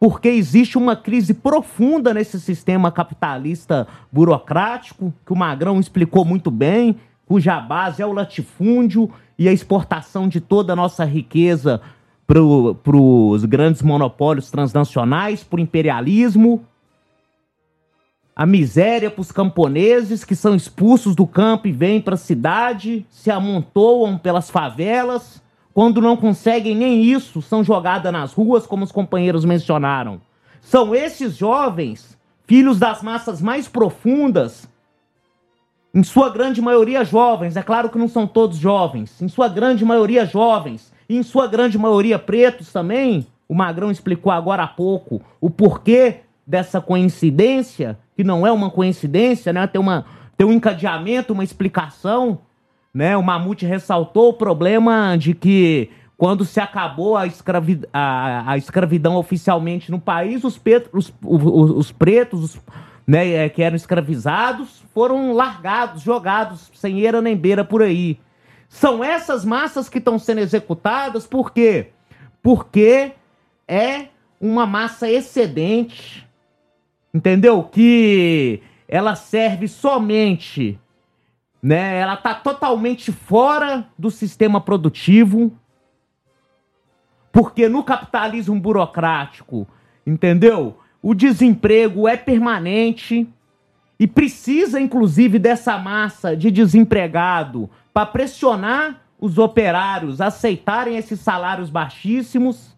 porque existe uma crise profunda nesse sistema capitalista burocrático, que o Magrão explicou muito bem, cuja base é o latifúndio e a exportação de toda a nossa riqueza para os grandes monopólios transnacionais, para o imperialismo, a miséria para os camponeses que são expulsos do campo e vêm para a cidade, se amontoam pelas favelas, quando não conseguem nem isso, são jogadas nas ruas, como os companheiros mencionaram. São esses jovens, filhos das massas mais profundas, em sua grande maioria jovens, é claro que não são todos jovens, em sua grande maioria jovens, e em sua grande maioria pretos também, o Magrão explicou agora há pouco o porquê dessa coincidência, que não é uma coincidência, né? Tem um encadeamento, uma explicação, né? O Mamute ressaltou o problema de que quando se acabou a escravidão oficialmente no país, os pretos, né, que eram escravizados, foram largados, jogados, sem eira nem beira por aí. São essas massas que estão sendo executadas, por quê? Porque é uma massa excedente, entendeu? Que ela serve somente, né, ela está totalmente fora do sistema produtivo, porque no capitalismo burocrático, entendeu? O desemprego é permanente e precisa, inclusive, dessa massa de desempregado para pressionar os operários a aceitarem esses salários baixíssimos.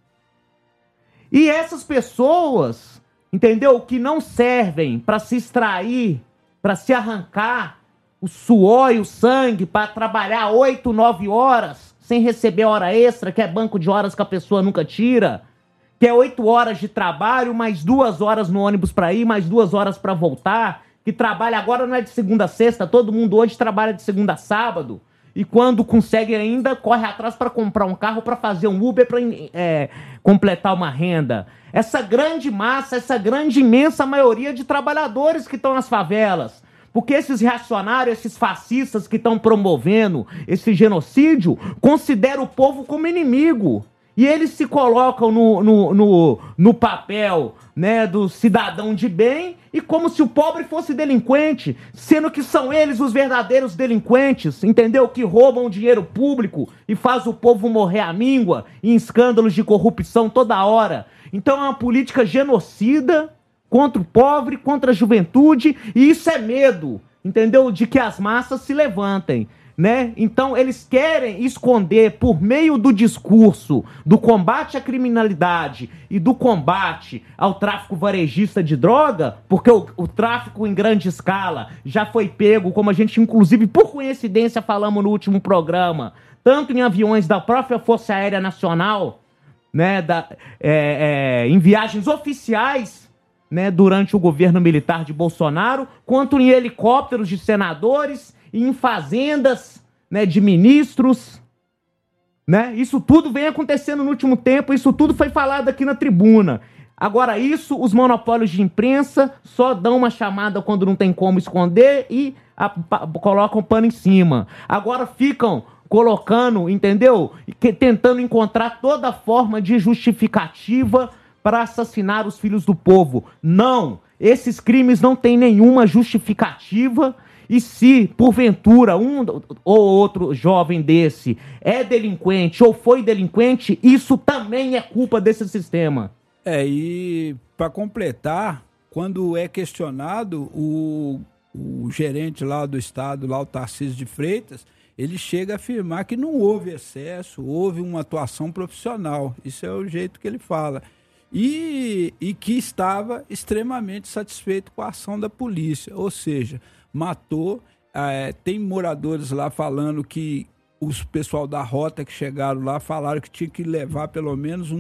E essas pessoas, entendeu, que não servem para se extrair, para se arrancar o suor e o sangue, para trabalhar 8, 9 horas sem receber hora extra, que é banco de horas que a pessoa nunca tira, que é 8 horas de trabalho, mais 2 horas no ônibus para ir, mais 2 horas para voltar, que trabalha agora não é de segunda a sexta, todo mundo hoje trabalha de segunda a sábado, e quando consegue ainda, corre atrás para comprar um carro, para fazer um Uber, para completar uma renda. Essa grande massa, essa grande imensa maioria de trabalhadores que estão nas favelas, porque esses reacionários, esses fascistas que estão promovendo esse genocídio, consideram o povo como inimigo. E eles se colocam no papel, né, do cidadão de bem e como se o pobre fosse delinquente, sendo que são eles os verdadeiros delinquentes, entendeu? Que roubam dinheiro público e faz o povo morrer à míngua em escândalos de corrupção toda hora. Então é uma política genocida contra o pobre, contra a juventude, e isso é medo, entendeu? De que as massas se levantem. Né? Então eles querem esconder por meio do discurso do combate à criminalidade e do combate ao tráfico varejista de droga, porque o tráfico em grande escala já foi pego, como a gente inclusive por coincidência falamos no último programa, tanto em aviões da própria Força Aérea Nacional, né, em viagens oficiais, né, durante o governo militar de Bolsonaro, quanto em helicópteros de senadores e em fazendas, né, de ministros, né? Isso tudo vem acontecendo no último tempo, isso tudo foi falado aqui na tribuna. Agora, isso, os monopólios de imprensa só dão uma chamada quando não tem como esconder e colocam pano em cima. Agora ficam colocando, entendeu? Tentando encontrar toda forma de justificativa para assassinar os filhos do povo. Não! Esses crimes não têm nenhuma justificativa. E se, porventura, um ou outro jovem desse é delinquente ou foi delinquente, isso também é culpa desse sistema. É, e para completar, quando é questionado, o gerente lá do Estado, lá o Tarcísio de Freitas, ele chega a afirmar que não houve excesso, houve uma atuação profissional. Isso é o jeito que ele fala. E que estava extremamente satisfeito com a ação da polícia, ou seja, matou. Tem moradores lá falando que os pessoal da rota que chegaram lá falaram que tinha que levar pelo menos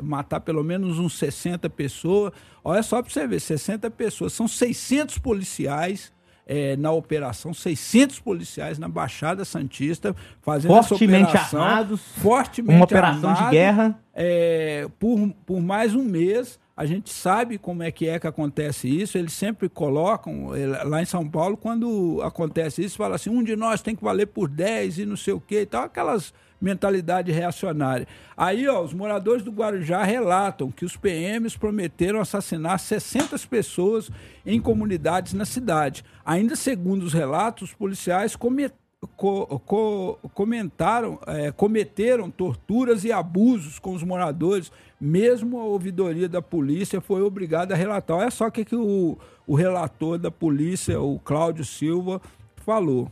matar pelo menos uns 60 pessoas. Olha só para você ver, 60 pessoas, são 600 policiais na operação, 600 policiais na Baixada Santista fazendo fortemente essa operação, armados, fortemente uma operação armado, de guerra. Por mais um mês, a gente sabe como é que acontece isso. Eles sempre colocam, lá em São Paulo, quando acontece isso, fala assim, um de nós tem que valer por 10 e não sei o quê e tal, aquelas mentalidade reacionária. Aí, ó, os moradores do Guarujá relatam que os PMs prometeram assassinar 60 pessoas em comunidades na cidade. Ainda segundo os relatos, os policiais cometeram torturas e abusos com os moradores. Mesmo a ouvidoria da polícia foi obrigada a relatar. Olha só o que o relator da polícia, o Cláudio Silva, falou.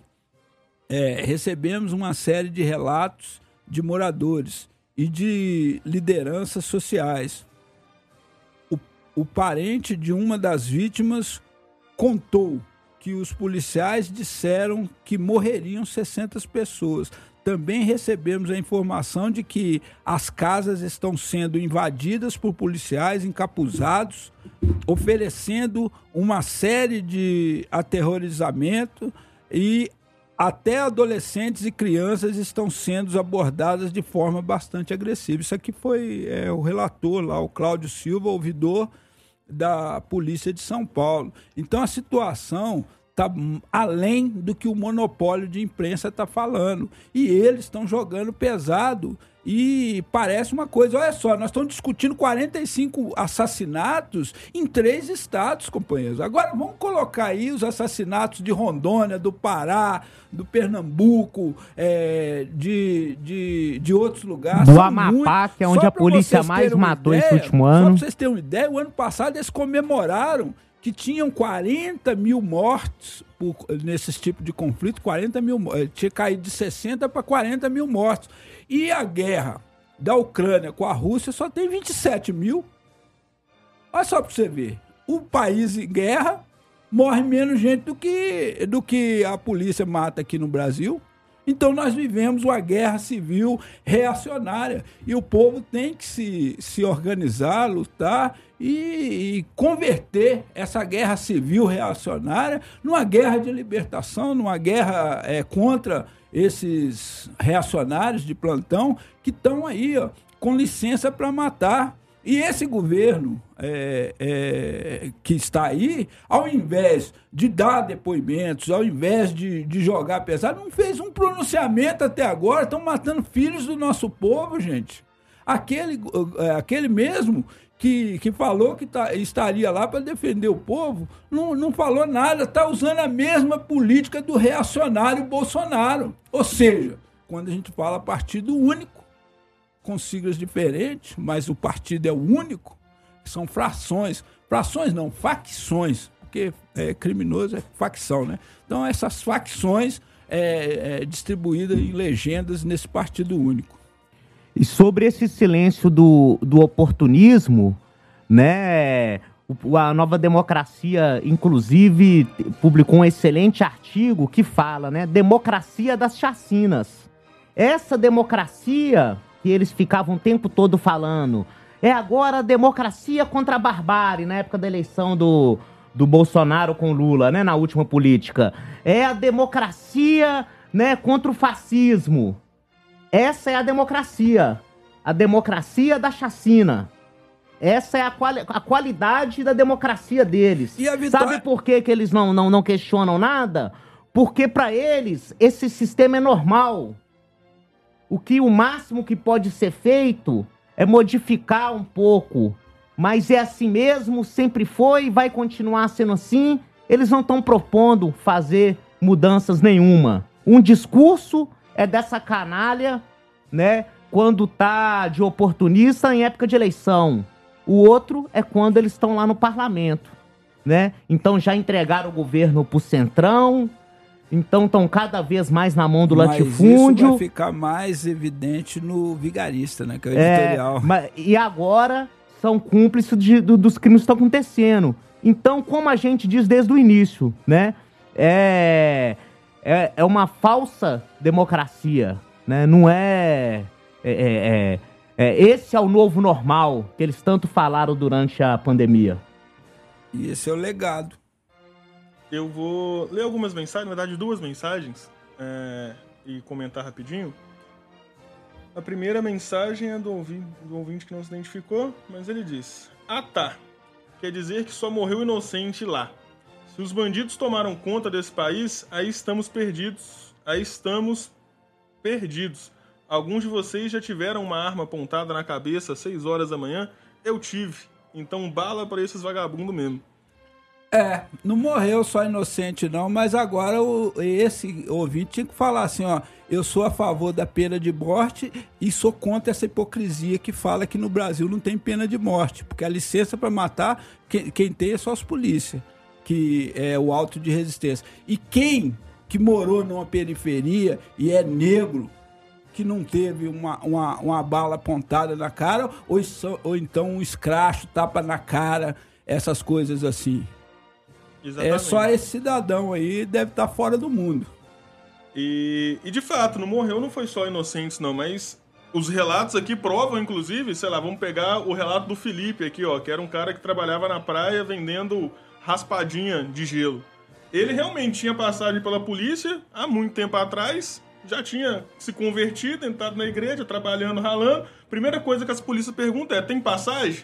Recebemos uma série de relatos de moradores e de lideranças sociais. O parente de uma das vítimas contou que os policiais disseram que morreriam 60 pessoas. Também recebemos a informação de que as casas estão sendo invadidas por policiais encapuzados, oferecendo uma série de aterrorizamento e até adolescentes e crianças estão sendo abordadas de forma bastante agressiva. Isso aqui foi o relator lá, o Cláudio Silva, ouvidor da Polícia de São Paulo. Então, a situação está além do que o monopólio de imprensa está falando. E eles estão jogando pesado. E parece uma coisa, olha só, nós estamos discutindo 45 assassinatos em 3 estados, companheiros. Agora vamos colocar aí os assassinatos de Rondônia, do Pará, do Pernambuco, de outros lugares. Do Amapá, que é onde a polícia mais matou esse último ano. Só para vocês terem uma ideia, o ano passado eles comemoraram que tinham 40 mil mortes nesses tipos de conflito, 40 mil, tinha caído de 60 para 40 mil mortos. E a guerra da Ucrânia com a Rússia só tem 27 mil. Olha só para você ver, o país em guerra morre menos gente do que a polícia mata aqui no Brasil. Então nós vivemos uma guerra civil reacionária e o povo tem que se organizar, lutar e converter essa guerra civil reacionária numa guerra de libertação, numa guerra contra esses reacionários de plantão que estão aí com licença para matar. E esse governo que está aí, ao invés de dar depoimentos, ao invés de jogar pesado, não fez um pronunciamento até agora. Estão matando filhos do nosso povo, gente. Aquele mesmo que falou que estaria lá para defender o povo, não falou nada. Está usando a mesma política do reacionário Bolsonaro. Ou seja, quando a gente fala partido único, com siglas diferentes, mas o partido é o único, são facções, porque criminoso é facção, né? Então, essas facções distribuídas em legendas nesse partido único. E sobre esse silêncio do oportunismo, né? A Nova Democracia, inclusive, publicou um excelente artigo que fala, né? Democracia das chacinas. Essa democracia que eles ficavam o tempo todo falando, é agora a democracia contra a barbárie, na época da eleição do do Bolsonaro com Lula, né, na última política. É a democracia, né, contra o fascismo. Essa é a democracia. A democracia da chacina. Essa é a qualidade da democracia deles. Sabe por que, que eles não questionam nada? Porque para eles esse sistema é normal. O máximo que pode ser feito é modificar um pouco. Mas é assim mesmo, sempre foi e vai continuar sendo assim. Eles não estão propondo fazer mudanças nenhuma. Um discurso é dessa canalha, né, quando tá de oportunista em época de eleição. O outro é quando eles estão lá no parlamento, né? Então já entregaram o governo pro Centrão, então estão cada vez mais na mão do latifúndio. Isso vai ficar mais evidente no Vigarista, né? Que é o editorial. E agora são cúmplices dos crimes que estão acontecendo. Então, como a gente diz desde o início, né? É uma falsa democracia, né? Não é... esse é o novo normal que eles tanto falaram durante a pandemia. E esse é o legado. Eu vou ler algumas mensagens, na verdade duas mensagens, e comentar rapidinho. A primeira mensagem é do ouvinte que não se identificou, mas ele diz: "Ah tá, quer dizer que só morreu inocente lá. Se os bandidos tomaram conta desse país, aí estamos perdidos, Alguns de vocês já tiveram uma arma apontada na cabeça às 6 horas da manhã? Eu tive. Então bala pra esses vagabundos mesmo." É, não morreu só inocente não, mas agora esse ouvinte tinha que falar assim, ó: eu sou a favor da pena de morte e sou contra essa hipocrisia que fala que no Brasil não tem pena de morte, porque a licença pra matar, quem tem é só as polícias, que é o auto de resistência. E quem que morou numa periferia e é negro, que não teve uma bala apontada na cara, ou então um escracho, tapa na cara, essas coisas assim. Exatamente. É só esse cidadão aí, deve estar fora do mundo. E de fato, não morreu, não foi só inocentes não, mas os relatos aqui provam, inclusive, sei lá, vamos pegar o relato do Felipe aqui, ó, que era um cara que trabalhava na praia vendendo raspadinha de gelo. Ele realmente tinha passagem pela polícia há muito tempo atrás, já tinha se convertido, entrado na igreja, trabalhando, ralando. Primeira coisa que as polícias perguntam é: tem passagem?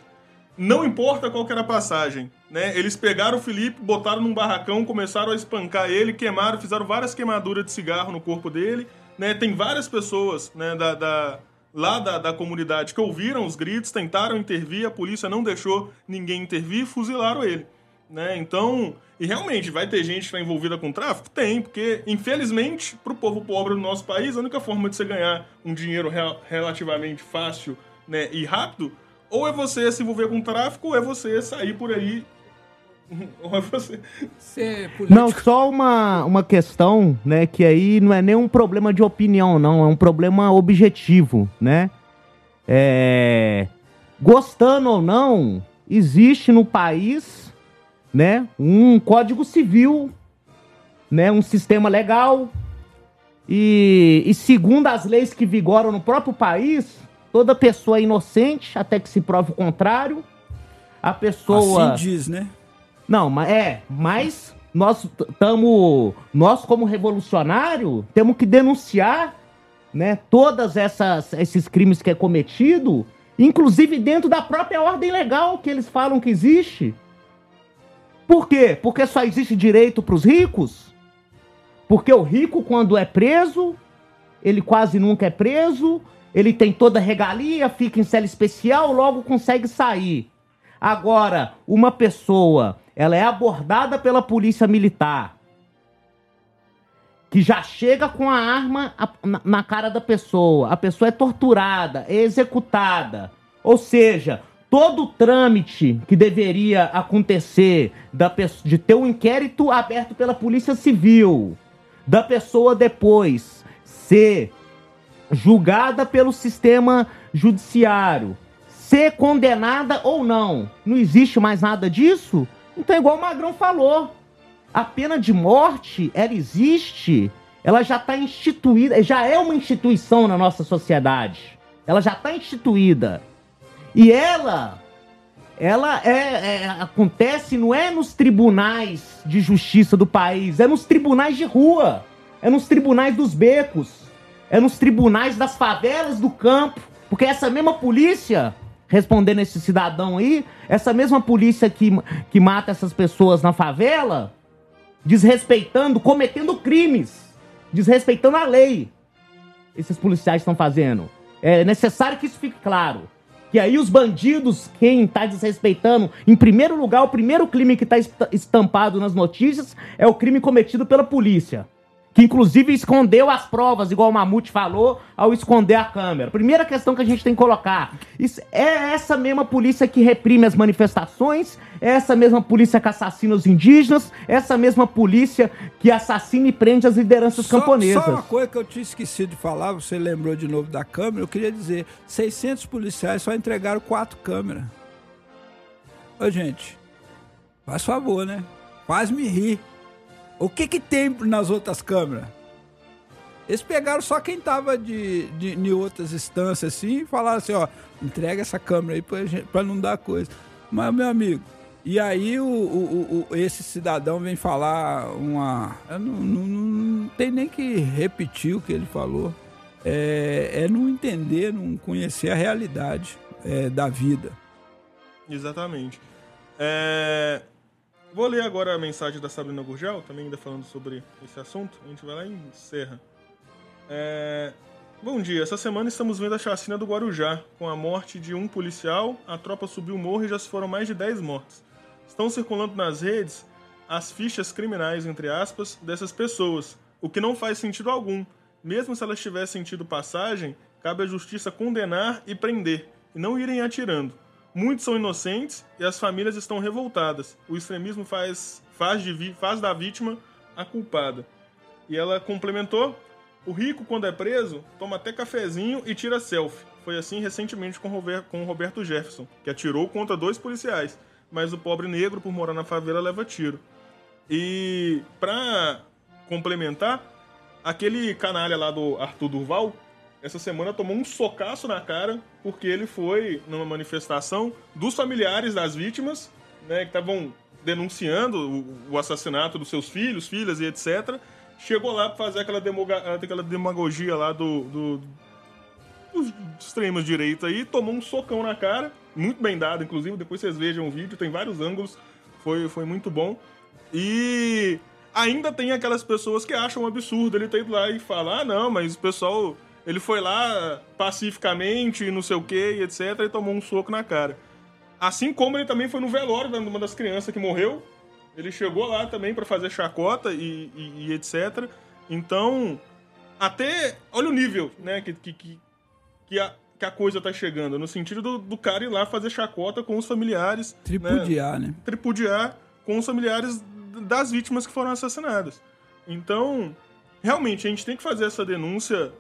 Não importa qual que era a passagem, né? Eles pegaram o Felipe, botaram num barracão, começaram a espancar ele, queimaram, fizeram várias queimaduras de cigarro no corpo dele, né? Tem várias pessoas, né, da comunidade que ouviram os gritos, tentaram intervir, a polícia não deixou ninguém intervir, fuzilaram ele, né? Então... E realmente, vai ter gente que tá envolvida com tráfico? Tem, porque, infelizmente, pro povo pobre do nosso país, a única forma de você ganhar um dinheiro relativamente fácil, né, e rápido, ou é você se envolver com tráfico, ou é você sair por aí, ou é você ser político. Não, só uma questão, né, que aí não é nem um problema de opinião, não, é um problema objetivo, né? Gostando ou não, existe no país... né, um código civil, né, um sistema legal, e segundo as leis que vigoram no próprio país, toda pessoa é inocente até que se prove o contrário. A pessoa... Assim diz, né? Não, mas nós como revolucionário temos que denunciar, né, todas esses crimes que é cometido, inclusive dentro da própria ordem legal que eles falam que existe. Por quê? Porque só existe direito para os ricos? Porque o rico, quando é preso, ele quase nunca é preso, ele tem toda a regalia, fica em cela especial, logo consegue sair. Agora, uma pessoa, ela é abordada pela polícia militar, que já chega com a arma na cara da pessoa, a pessoa é torturada, é executada, ou seja... Todo o trâmite que deveria acontecer de ter um inquérito aberto pela Polícia Civil, da pessoa depois ser julgada pelo sistema judiciário, ser condenada ou não, não existe mais nada disso? Então, igual o Magrão falou, a pena de morte, ela existe, ela já está instituída, já é uma instituição na nossa sociedade, ela já está instituída. E ela ela acontece, não é nos tribunais de justiça do país, é nos tribunais de rua, é nos tribunais dos becos, é nos tribunais das favelas do campo, porque essa mesma polícia, respondendo esse cidadão aí, essa mesma polícia que mata essas pessoas na favela, desrespeitando, cometendo crimes, desrespeitando a lei, esses policiais estão fazendo. É necessário que isso fique claro. Que aí os bandidos, quem está desrespeitando, em primeiro lugar, o primeiro crime que está estampado nas notícias é o crime cometido pela polícia. Que inclusive escondeu as provas, igual o Mamute falou, ao esconder a câmera. Primeira questão que a gente tem que colocar. É essa mesma polícia que reprime as manifestações, é essa mesma polícia que assassina os indígenas, é essa mesma polícia que assassina e prende as lideranças camponesas. Só uma coisa que eu tinha esquecido de falar, você lembrou de novo da câmera, eu queria dizer, 600 policiais só entregaram 4 câmeras. Ô gente, faz favor, né? Faz me rir. O que que tem nas outras câmeras? Eles pegaram só quem tava de outras instâncias assim e falaram assim, ó, entrega essa câmera aí pra não dar coisa. Mas, meu amigo, e aí esse cidadão vem falar uma... Não tem nem que repetir o que ele falou. É não entender, não conhecer a realidade da vida. Exatamente. Vou ler agora a mensagem da Sabrina Gurgel, também ainda falando sobre esse assunto. A gente vai lá e encerra. Bom dia. Essa semana estamos vendo a chacina do Guarujá. Com a morte de um policial, a tropa subiu o morro e já se foram mais de 10 mortes. Estão circulando nas redes as fichas criminais, entre aspas, dessas pessoas, o que não faz sentido algum. Mesmo se elas tivessem tido passagem, cabe à justiça condenar e prender, e não irem atirando. Muitos são inocentes e as famílias estão revoltadas. O extremismo faz da vítima a culpada. E ela complementou, o rico, quando é preso, toma até cafezinho e tira selfie. Foi assim recentemente com o Roberto Jefferson, que atirou contra 2 policiais. Mas o pobre negro, por morar na favela, leva tiro. E pra complementar, aquele canalha lá do Arthur Durval, essa semana tomou um socaço na cara porque ele foi numa manifestação dos familiares das vítimas, né, que estavam denunciando o assassinato dos seus filhos, filhas e etc. Chegou lá para fazer aquela demagogia lá dos extremos direitos aí, tomou um socão na cara, muito bem dado, inclusive, depois vocês vejam o vídeo, tem vários ângulos, foi muito bom. E ainda tem aquelas pessoas que acham um absurdo ele ter ido lá e falar, ah, não, mas o pessoal... Ele foi lá pacificamente, não sei o que, etc, e tomou um soco na cara. Assim como ele também foi no velório de uma das crianças que morreu. Ele chegou lá também pra fazer chacota e etc. Então, até... Olha o nível, né, que a coisa tá chegando. No sentido do cara ir lá fazer chacota com os familiares. Tripudiar, né? Tripudiar com os familiares das vítimas que foram assassinadas. Então, realmente, a gente tem que fazer essa denúncia...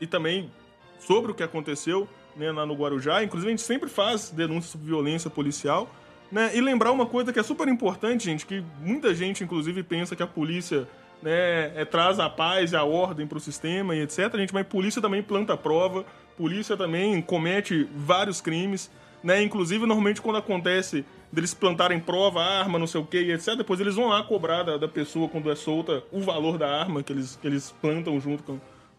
E também sobre o que aconteceu, né, lá no Guarujá. Inclusive, a gente sempre faz denúncias sobre violência policial. Né? E lembrar uma coisa que é super importante, gente, que muita gente, inclusive, pensa que a polícia, né, traz a paz e a ordem para o sistema e etc. Gente, mas a polícia também planta prova, polícia também comete vários crimes. Né? Inclusive, normalmente, quando acontece deles plantarem prova, arma, não sei o que e etc., depois eles vão lá cobrar da pessoa, quando é solta, o valor da arma que eles plantam junto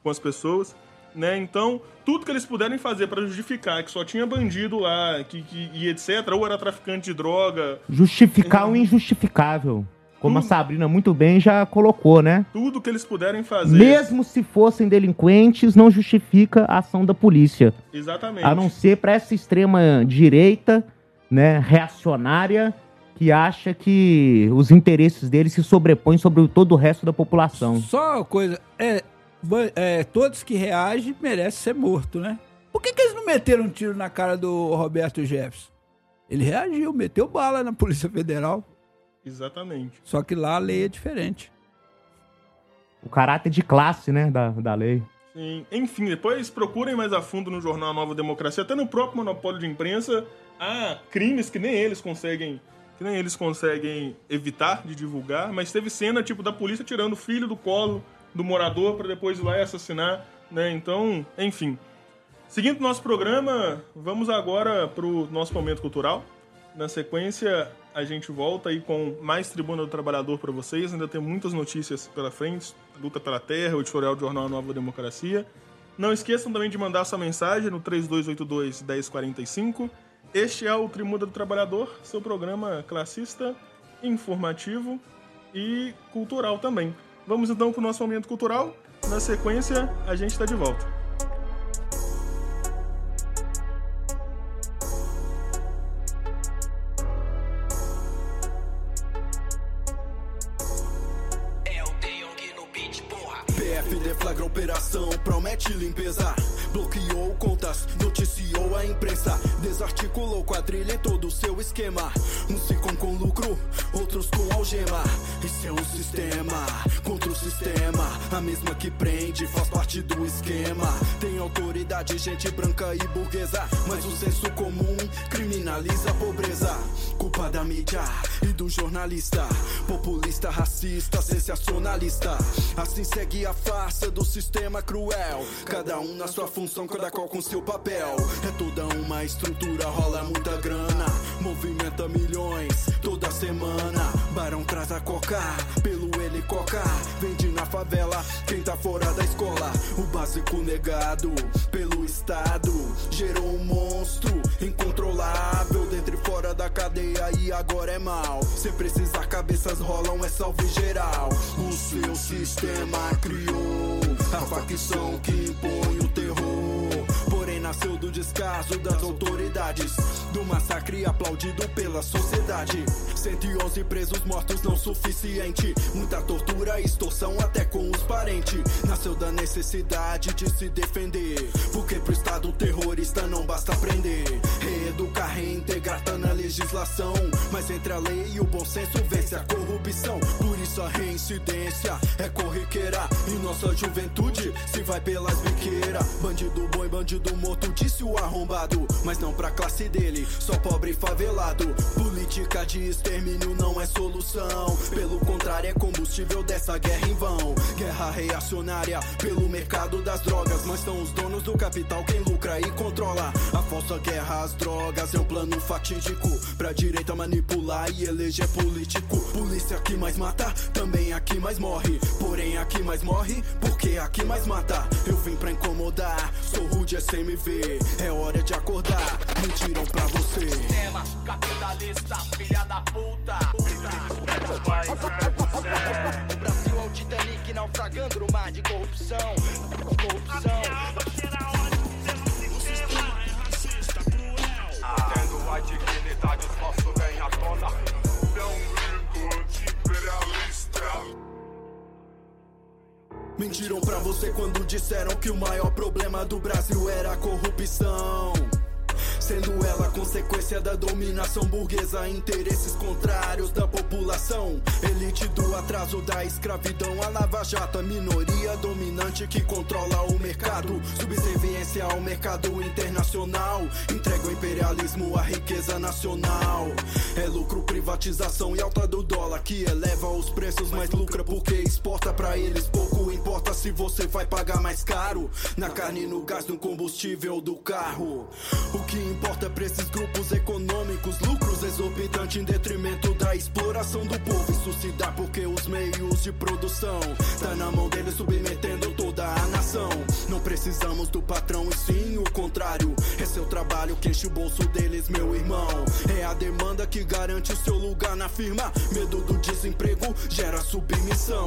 com as pessoas. Né? Então, tudo que eles puderem fazer para justificar que só tinha bandido lá e etc, ou era traficante de droga... Justificar o injustificável, como a Sabrina muito bem já colocou, né? Tudo que eles puderem fazer... Mesmo se fossem delinquentes, não justifica a ação da polícia. Exatamente. A não ser para essa extrema direita, né, reacionária, que acha que os interesses deles se sobrepõem sobre todo o resto da população. Só uma coisa... todos que reagem merecem ser mortos, né? Por que eles não meteram um tiro na cara do Roberto Jefferson? Ele reagiu, meteu bala na Polícia Federal. Exatamente. Só que lá a lei é diferente. O caráter de classe, né, da lei. Sim. Enfim, depois procurem mais a fundo no jornal Nova Democracia, até no próprio monopólio de imprensa, há crimes que nem eles conseguem evitar de divulgar, mas teve cena tipo da polícia tirando o filho do colo do morador para depois ir lá e assassinar, né? Então, enfim. Seguindo o nosso programa, vamos agora pro nosso momento cultural. Na sequência, a gente volta aí com mais Tribuna do Trabalhador para vocês. Ainda tem muitas notícias pela frente. Luta pela Terra, o editorial do Jornal Nova Democracia. Não esqueçam também de mandar sua mensagem no 3282-1045. Este é o Tribuna do Trabalhador, seu programa classista, informativo e cultural também. Vamos então para o nosso momento cultural. Na sequência, a gente está de volta. Promete limpeza, bloqueou contas, noticiou a imprensa, desarticulou quadrilha e todo o seu esquema. Uns ficam com lucro, outros com algema. Esse é um sistema, contra o sistema. A mesma que prende, faz parte do esquema. Tem autoridade, gente branca e burguesa, mas o senso comum criminaliza a pobreza. Culpa da mídia e do jornalista, populista, racista, sensacionalista. Assim segue a farsa do sistema cruel, cada um na sua função, cada qual com seu papel. É toda uma estrutura, rola muita grana, movimenta milhões toda semana. Barão traz a coca, pelo ele coca, vende na favela quem tá fora da escola. O básico negado pelo Estado gerou um monstro incontrolável dentro e fora da cadeia, e agora é mal. Se precisar, cabeças rolam, é salve geral. O seu sistema criou a facção que impõe o terror, porém nasceu do descaso das autoridades, do massacre aplaudido pela sociedade. 111 presos mortos não suficiente, muita tortura e extorsão até com os parentes. Nasceu da necessidade de se defender, porque pro Estado terrorista não basta prender. Reeducar, reintegrar tá na legislação, mas entre a lei e o bom senso vence a corrupção. Por isso a reincidência é corriqueira, e nossa juventude se vai pelas biqueiras. Bandido bom e bandido morto, disse o arrombado, mas não pra classe dele, só pobre e favelado. Política de extermínio não é solução, pelo contrário é combustível dessa guerra em vão. Guerra reacionária pelo mercado das drogas, mas são os donos do capital quem lucra e controla. A falsa guerra às drogas é um plano fatídico pra direita manipular e eleger político. Polícia que mais mata, também aqui mais morre, porém aqui mais morre porque aqui mais mata. Eu vim pra incomodar, sou rude SMV, é hora de acordar, mentiram pra você. Sistema capitalista, filha da puta, o Brasil é o Titanic naufragando no mar de corrupção. O sistema é racista, cruel, tendo a dignidade os nossos bem à tona. Não ligo imperialista. Mentiram pra você quando disseram que o maior problema do Brasil era a corrupção, sendo ela consequência da dominação burguesa, interesses contrários da população, elite do atraso, da escravidão à lava-jato, minoria dominante que controla o mercado, subserviência ao mercado internacional, entrega o imperialismo à riqueza nacional. É lucro, privatização e alta do dólar que eleva os preços, mas lucra porque exporta pra eles. Pouco importa se você vai pagar mais caro na carne, no gás, no combustível do carro. O que importa pra esses grupos econômicos, lucros exorbitantes em detrimento da exploração do povo. Isso se dá porque os meios de produção tá na mão deles, submetendo toda a nação. Não precisamos do patrão e sim o contrário, é seu trabalho que enche o bolso deles, meu irmão. É a demanda que garante seu lugar na firma, medo do desemprego gera submissão.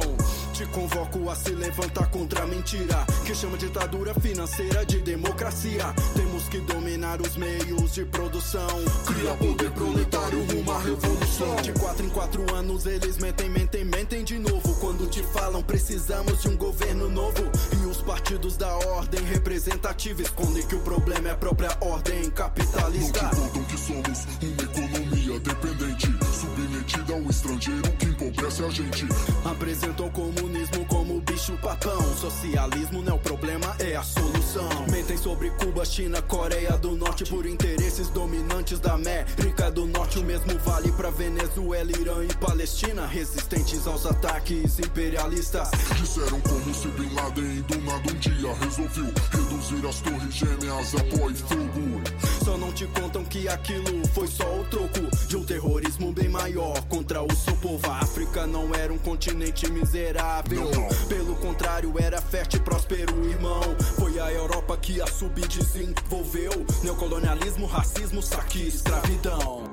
Te convoco a se levantar contra a mentira que chama ditadura financeira de democracia. Temos que dominar os meios de produção, cria poder proletário, uma revolução. De 4 em 4 anos eles mentem, mentem de novo, quando te falam precisamos de um governo novo. E os partidos da ordem representativa escondem que o problema é a própria ordem capitalista. Não te contam que somos uma economia dependente, submetida ao estrangeiro que empobrece a gente. Apresentam o comunismo como bicho papão, socialismo não é o problema, é a solução. Mentem Pensei sobre Cuba, China, Coreia do Norte, por interesses dominantes da América do Norte. O mesmo vale pra Venezuela, Irã e Palestina, resistentes aos ataques imperialistas. Disseram como se Bin Laden do nada um dia resolveu reduzir as torres gêmeas a pó e fogo. Só não te contam que aquilo foi só o troco de um terrorismo bem maior contra o seu povo. A África não era um continente miserável, pelo contrário, era fértil e próspero, irmão. Foi a Europa que a subdesenvolveu, neocolonialismo, racismo, saque e escravidão.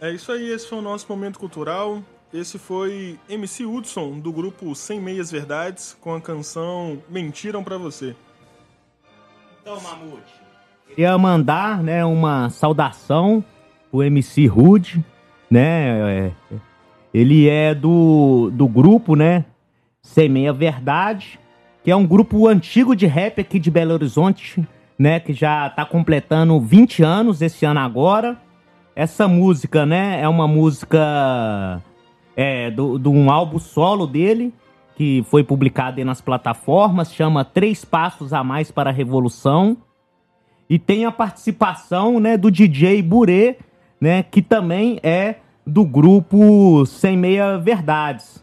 É isso aí, esse foi o nosso momento cultural. Esse foi MC Hudson, do grupo Sem Meias Verdades, com a canção Mentiram Pra Você. Então, Mamute, queria mandar, né, uma saudação pro MC Rude, né? Ele é do grupo, né, Sem Meia Verdade, que é um grupo antigo de rap aqui de Belo Horizonte, né, que já tá completando 20 anos esse ano agora. Essa música, né, é uma música... de um álbum solo dele, que foi publicado aí nas plataformas, chama 3 Passos a Mais para a Revolução. E tem a participação, né, do DJ Burê, né, que também é do grupo Sem Meia Verdades.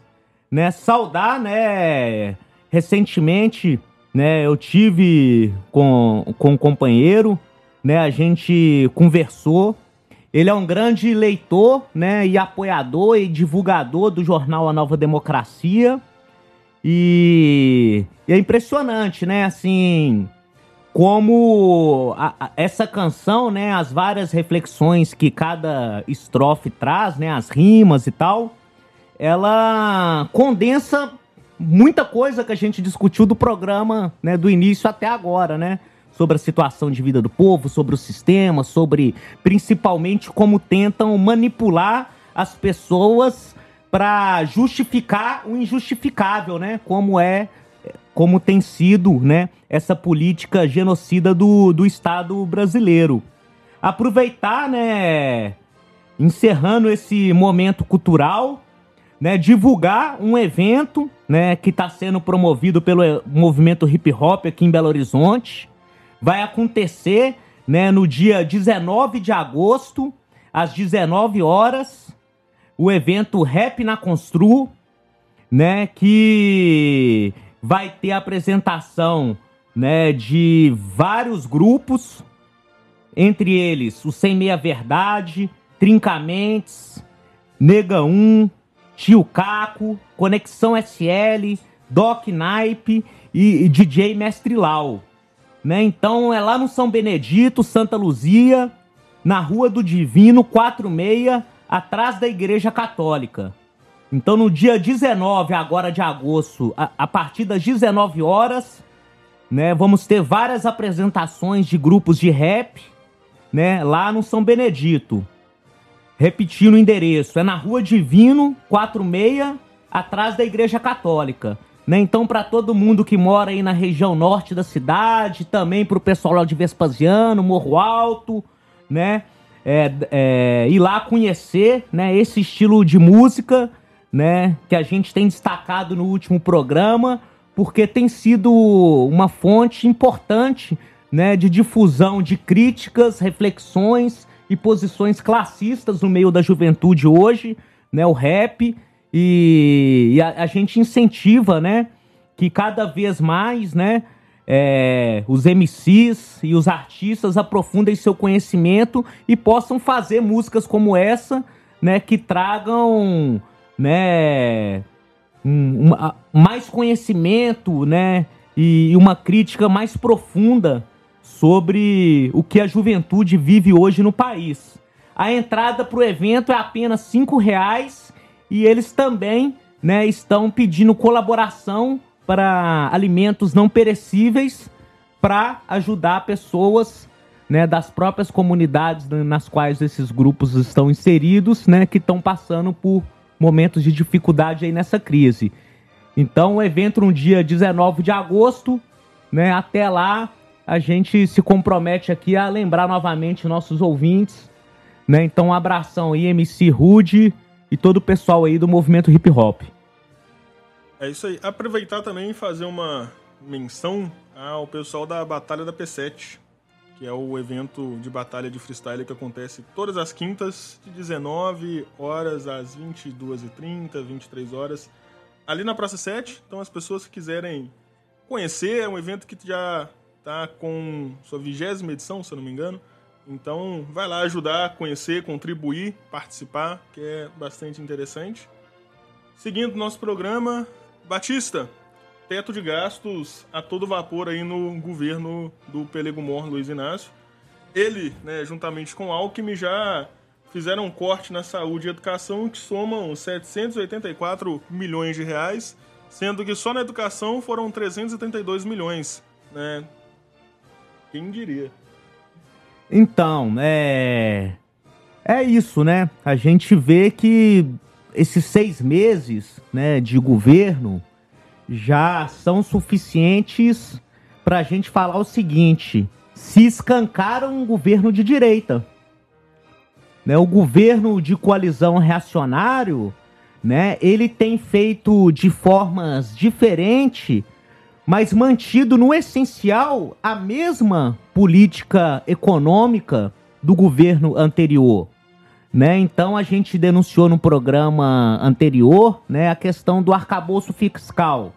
Né, saudar, né, recentemente, né, eu tive com um companheiro, né, a gente conversou. Ele é um grande leitor, né, e apoiador e divulgador do jornal A Nova Democracia. E é impressionante, né, assim, como essa canção, né, as várias reflexões que cada estrofe traz, né, as rimas e tal, ela condensa muita coisa que a gente discutiu do programa, né, do início até agora, né? Sobre a situação de vida do povo, sobre o sistema, sobre, principalmente, como tentam manipular as pessoas para justificar o injustificável, né? Como tem sido, né, essa política genocida do Estado brasileiro. Aproveitar, né, encerrando esse momento cultural, né, divulgar um evento, né, que está sendo promovido pelo movimento hip-hop aqui em Belo Horizonte. Vai acontecer, né, no dia 19 de agosto, às 19 horas, o evento Rap na Constru, né, que vai ter a apresentação, né, de vários grupos, entre eles o Sem Meia Verdade, Trincamentes, Nega 1, Tio Caco, Conexão SL, Doc Naipe e DJ Mestre Lau. Né? Então é lá no São Benedito, Santa Luzia, na Rua do Divino, 46, atrás da Igreja Católica. Então no dia 19 agora de agosto, a partir das 19 horas, né, vamos ter várias apresentações de grupos de rap, né, lá no São Benedito. Repetindo o endereço, é na Rua Divino, 46, atrás da Igreja Católica. Né? Então, para todo mundo que mora aí na região norte da cidade, também para o pessoal lá de Vespasiano, Morro Alto, né, ir lá conhecer, né, esse estilo de música, né, que a gente tem destacado no último programa, porque tem sido uma fonte importante, né, de difusão de críticas, reflexões e posições classistas no meio da juventude hoje, né, o rap. E a gente incentiva, né, que cada vez mais, né, os MCs e os artistas aprofundem seu conhecimento e possam fazer músicas como essa, né, que tragam, né, mais conhecimento, né, e uma crítica mais profunda sobre o que a juventude vive hoje no país. A entrada para o evento é apenas R$ 5,00. E eles também, né, estão pedindo colaboração para alimentos não perecíveis para ajudar pessoas, né, das próprias comunidades nas quais esses grupos estão inseridos, né, que estão passando por momentos de dificuldade aí nessa crise. Então o evento no dia 19 de agosto, né, até lá a gente se compromete aqui a lembrar novamente nossos ouvintes, né, então um abração aí, MC Rude, e todo o pessoal aí do movimento hip-hop. É isso aí. Aproveitar também e fazer uma menção ao pessoal da Batalha da P7, que é o evento de batalha de freestyle que acontece todas as quintas, de 19 horas às 22h30, 23 horas, ali na Praça 7. Então, as pessoas que quiserem conhecer, é um evento que já está com sua 20ª edição, se eu não me engano. Então, vai lá ajudar, conhecer, contribuir, participar, que é bastante interessante. Seguindo nosso programa, Batista, teto de gastos a todo vapor aí no governo do Pelegumor Luiz Inácio. Ele, né, juntamente com Alckmin, já fizeram um corte na saúde e educação que somam 784 milhões de reais, sendo que só na educação foram 332 milhões, né? Quem diria? Então, é isso, né? A gente vê que esses 6 meses, né, de governo já são suficientes para a gente falar o seguinte: se escancaram um governo de direita, né? O governo de coalizão reacionário, né, ele tem feito de formas diferentes, mas mantido no essencial a mesma política econômica do governo anterior. Né? Então, a gente denunciou no programa anterior, né, a questão do arcabouço fiscal.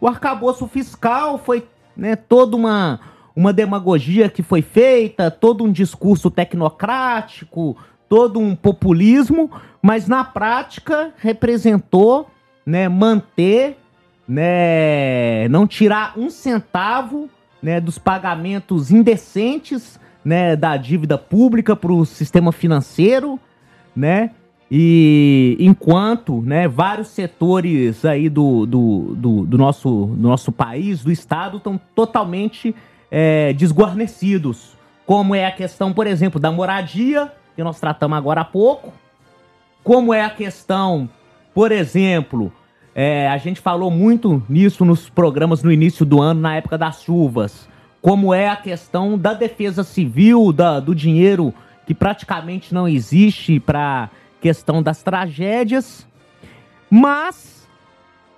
O arcabouço fiscal foi, né, toda uma demagogia que foi feita, todo um discurso tecnocrático, todo um populismo, mas na prática representou, né, manter, né, não tirar um centavo, né, dos pagamentos indecentes, né, da dívida pública para o sistema financeiro, né? E enquanto, né, vários setores aí do nosso país, do Estado, estão totalmente desguarnecidos, como é a questão, por exemplo, da moradia, que nós tratamos agora há pouco, como é a questão, por exemplo, a gente falou muito nisso nos programas no início do ano, na época das chuvas, como é a questão da defesa civil, do dinheiro que praticamente não existe para questão das tragédias. Mas,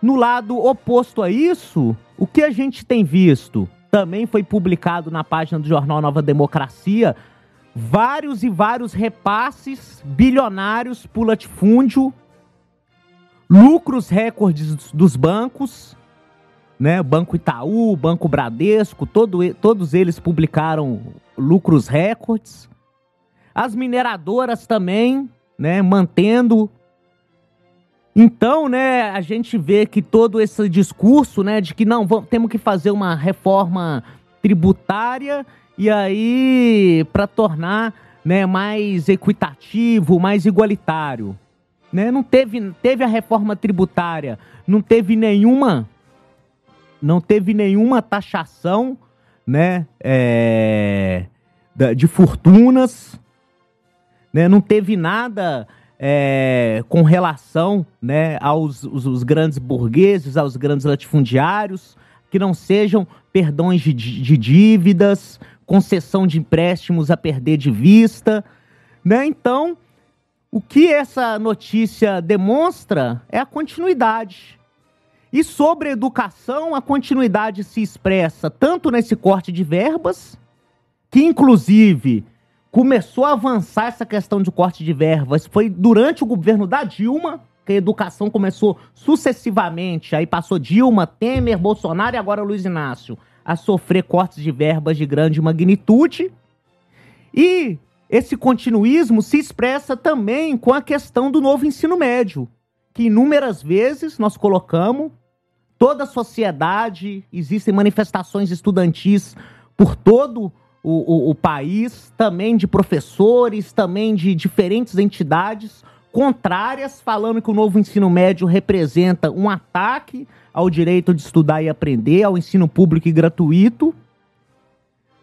no lado oposto a isso, o que a gente tem visto? Também foi publicado na página do Jornal Nova Democracia vários e vários repasses bilionários para o latifúndio, lucros recordes dos bancos, né, Banco Itaú, Banco Bradesco, todos eles publicaram lucros recordes. As mineradoras também, né, mantendo. Então, né, a gente vê que todo esse discurso, né, de que não, temos que fazer uma reforma tributária e aí para tornar, né, mais equitativo, mais igualitário. Né? Não teve a reforma tributária, não teve nenhuma taxação, né, de fortunas, né, não teve nada com relação, né, aos grandes burgueses, aos grandes latifundiários, que não sejam perdões de dívidas, concessão de empréstimos a perder de vista. Né? Então, o que essa notícia demonstra é a continuidade. E sobre a educação, a continuidade se expressa tanto nesse corte de verbas, que inclusive começou a avançar essa questão de corte de verbas, foi durante o governo da Dilma, que a educação começou sucessivamente, aí passou Dilma, Temer, Bolsonaro e agora Luiz Inácio, a sofrer cortes de verbas de grande magnitude. E esse continuismo se expressa também com a questão do novo ensino médio, que inúmeras vezes nós colocamos. Toda a sociedade, existem manifestações estudantis por todo o país, também de professores, também de diferentes entidades contrárias, falando que o novo ensino médio representa um ataque ao direito de estudar e aprender, ao ensino público e gratuito.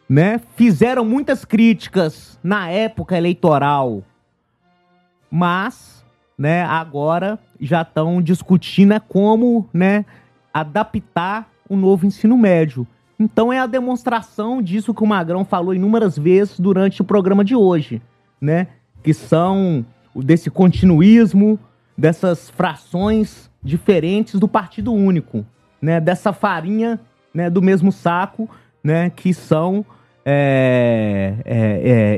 Né? Fizeram muitas críticas na época eleitoral, mas, né, agora já estão discutindo como, né, adaptar o novo ensino médio. Então é a demonstração disso que o Magrão falou inúmeras vezes durante o programa de hoje, né, que são desse continuismo, dessas frações diferentes do partido único, né? Dessa farinha, né, do mesmo saco, né, que são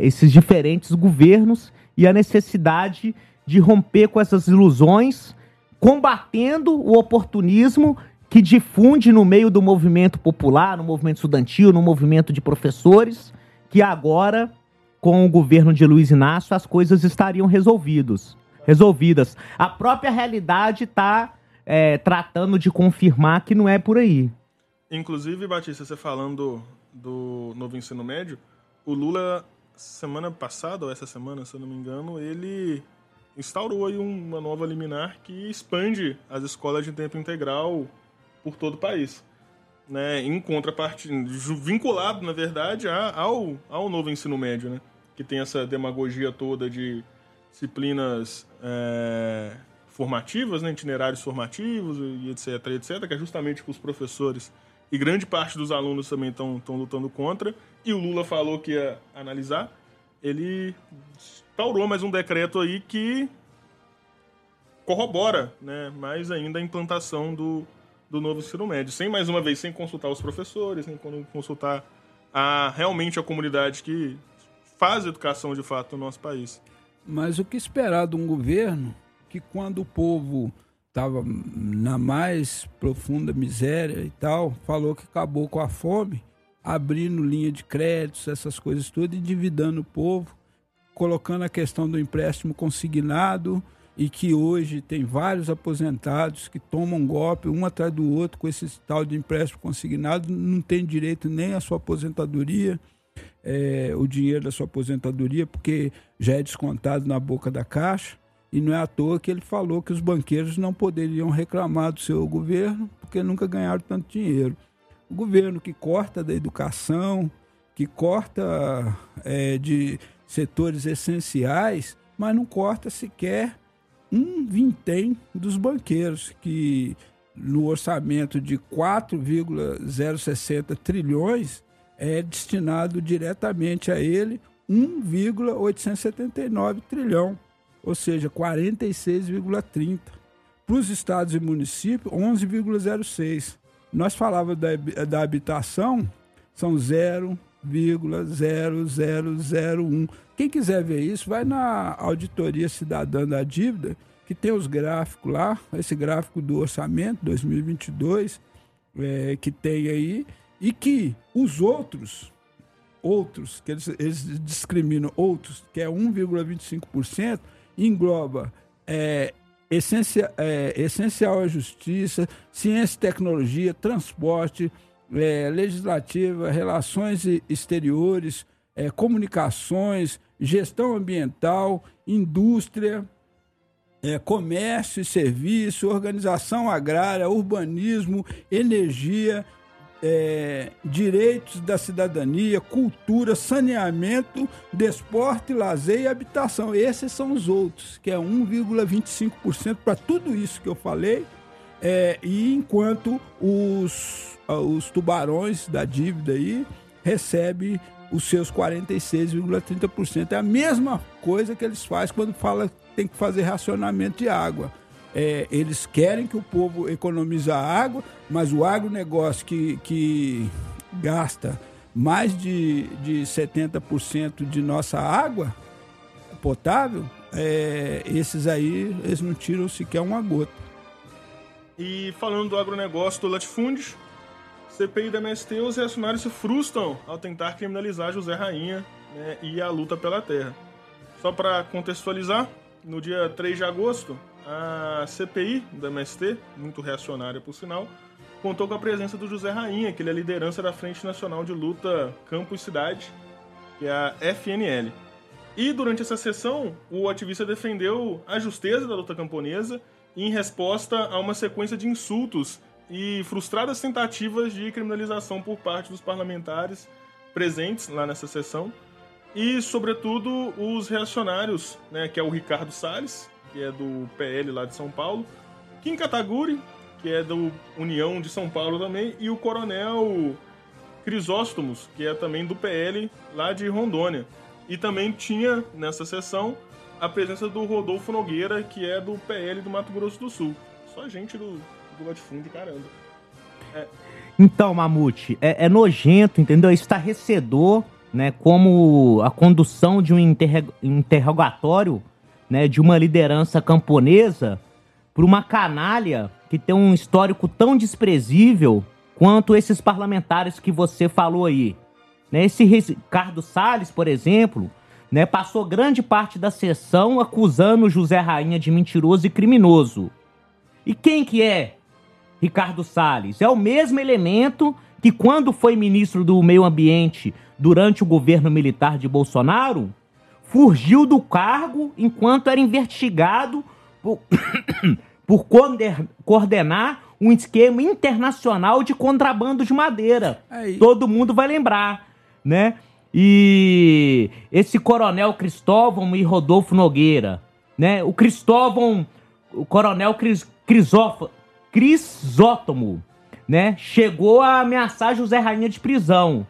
esses diferentes governos, e a necessidade de romper com essas ilusões, combatendo o oportunismo que difunde no meio do movimento popular, no movimento estudantil, no movimento de professores, que agora, com o governo de Luiz Inácio, as coisas estariam resolvidas. A própria realidade está tratando de confirmar que não é por aí. Inclusive, Batista, você falando do novo ensino médio, o Lula, semana passada, ou essa semana, se eu não me engano, ele instaurou aí uma nova liminar que expande as escolas de tempo integral por todo o país, né? Em contrapartida, vinculado, na verdade, ao novo ensino médio, né? Que tem essa demagogia toda de disciplinas formativas, né? Itinerários formativos, e etc., que é justamente o que os professores e grande parte dos alunos também estão lutando contra. E o Lula falou que ia analisar. Ele instaurou mais um decreto aí que corrobora, né, mais ainda a implantação do novo ensino médio. Sem, mais uma vez, sem consultar os professores, sem consultar realmente a comunidade que faz educação de fato no nosso país. Mas o que esperar de um governo que, quando o povo estava na mais profunda miséria e tal, falou que acabou com a fome, abrindo linha de créditos, essas coisas todas, endividando o povo, colocando a questão do empréstimo consignado, e que hoje tem vários aposentados que tomam golpe um atrás do outro com esse tal de empréstimo consignado, não tem direito nem à sua aposentadoria, o dinheiro da sua aposentadoria, porque já é descontado na boca da caixa. E não é à toa que ele falou que os banqueiros não poderiam reclamar do seu governo, porque nunca ganharam tanto dinheiro. O governo que corta da educação, que corta de setores essenciais, mas não corta sequer um vintém dos banqueiros, que no orçamento de 4,060 trilhões é destinado diretamente a ele 1,879 trilhão. Ou seja, 46,30%. Para os estados e municípios, 11,06%. Nós falávamos da habitação, são 0,0001%. Quem quiser ver isso, vai na Auditoria Cidadã da Dívida, que tem os gráficos lá, esse gráfico do orçamento 2022, que tem aí, e que os outros que eles discriminam, outros, que é 1,25%, engloba essencial à justiça, ciência e tecnologia, transporte, legislativa, relações exteriores, comunicações, gestão ambiental, indústria, comércio e serviço, organização agrária, urbanismo, energia, direitos da cidadania, cultura, saneamento, desporto, lazer e habitação. Esses são os outros, que é 1,25% para tudo isso que eu falei. E enquanto os tubarões da dívida aí recebem os seus 46,30%. É a mesma coisa que eles fazem quando falam que tem que fazer racionamento de água. Eles querem que o povo economize a água, mas o agronegócio que gasta mais de 70% de nossa água potável, esses aí, eles não tiram sequer uma gota. E falando do agronegócio, do latifúndio, CPI da MST, os reacionários se frustram ao tentar criminalizar José Rainha, né, e a luta pela terra. Só para contextualizar, no dia 3 de agosto, a CPI da MST, muito reacionária por sinal, contou com a presença do José Rainha, que ele é a liderança da Frente Nacional de Luta Campo e Cidade, que é a FNL. E durante essa sessão, o ativista defendeu a justeza da luta camponesa em resposta a uma sequência de insultos e frustradas tentativas de criminalização por parte dos parlamentares presentes lá nessa sessão. E, sobretudo, os reacionários, né, que é o Ricardo Salles, que é do PL lá de São Paulo, Kim Kataguiri, que é do União de São Paulo também, e o Coronel Crisóstomo, que é também do PL lá de Rondônia. E também tinha, nessa sessão, a presença do Rodolfo Nogueira, que é do PL do Mato Grosso do Sul. Só gente do latifúndio, caramba. É. Então, Mamute, é nojento, entendeu? É estarrecedor, né, como a condução de um interrogatório, né, de uma liderança camponesa por uma canalha que tem um histórico tão desprezível quanto esses parlamentares que você falou aí. Né, esse Ricardo Salles, por exemplo, né, passou grande parte da sessão acusando o José Rainha de mentiroso e criminoso. E quem que é Ricardo Salles? É o mesmo elemento que, quando foi ministro do Meio Ambiente durante o governo militar de Bolsonaro, fugiu do cargo enquanto era investigado por coordenar um esquema internacional de contrabando de madeira. Aí. Todo mundo vai lembrar, né? E esse Coronel Cristóvão e Rodolfo Nogueira, né? O Cristóvão, o Coronel Crisóstomo, né? Chegou a ameaçar José Rainha de prisão,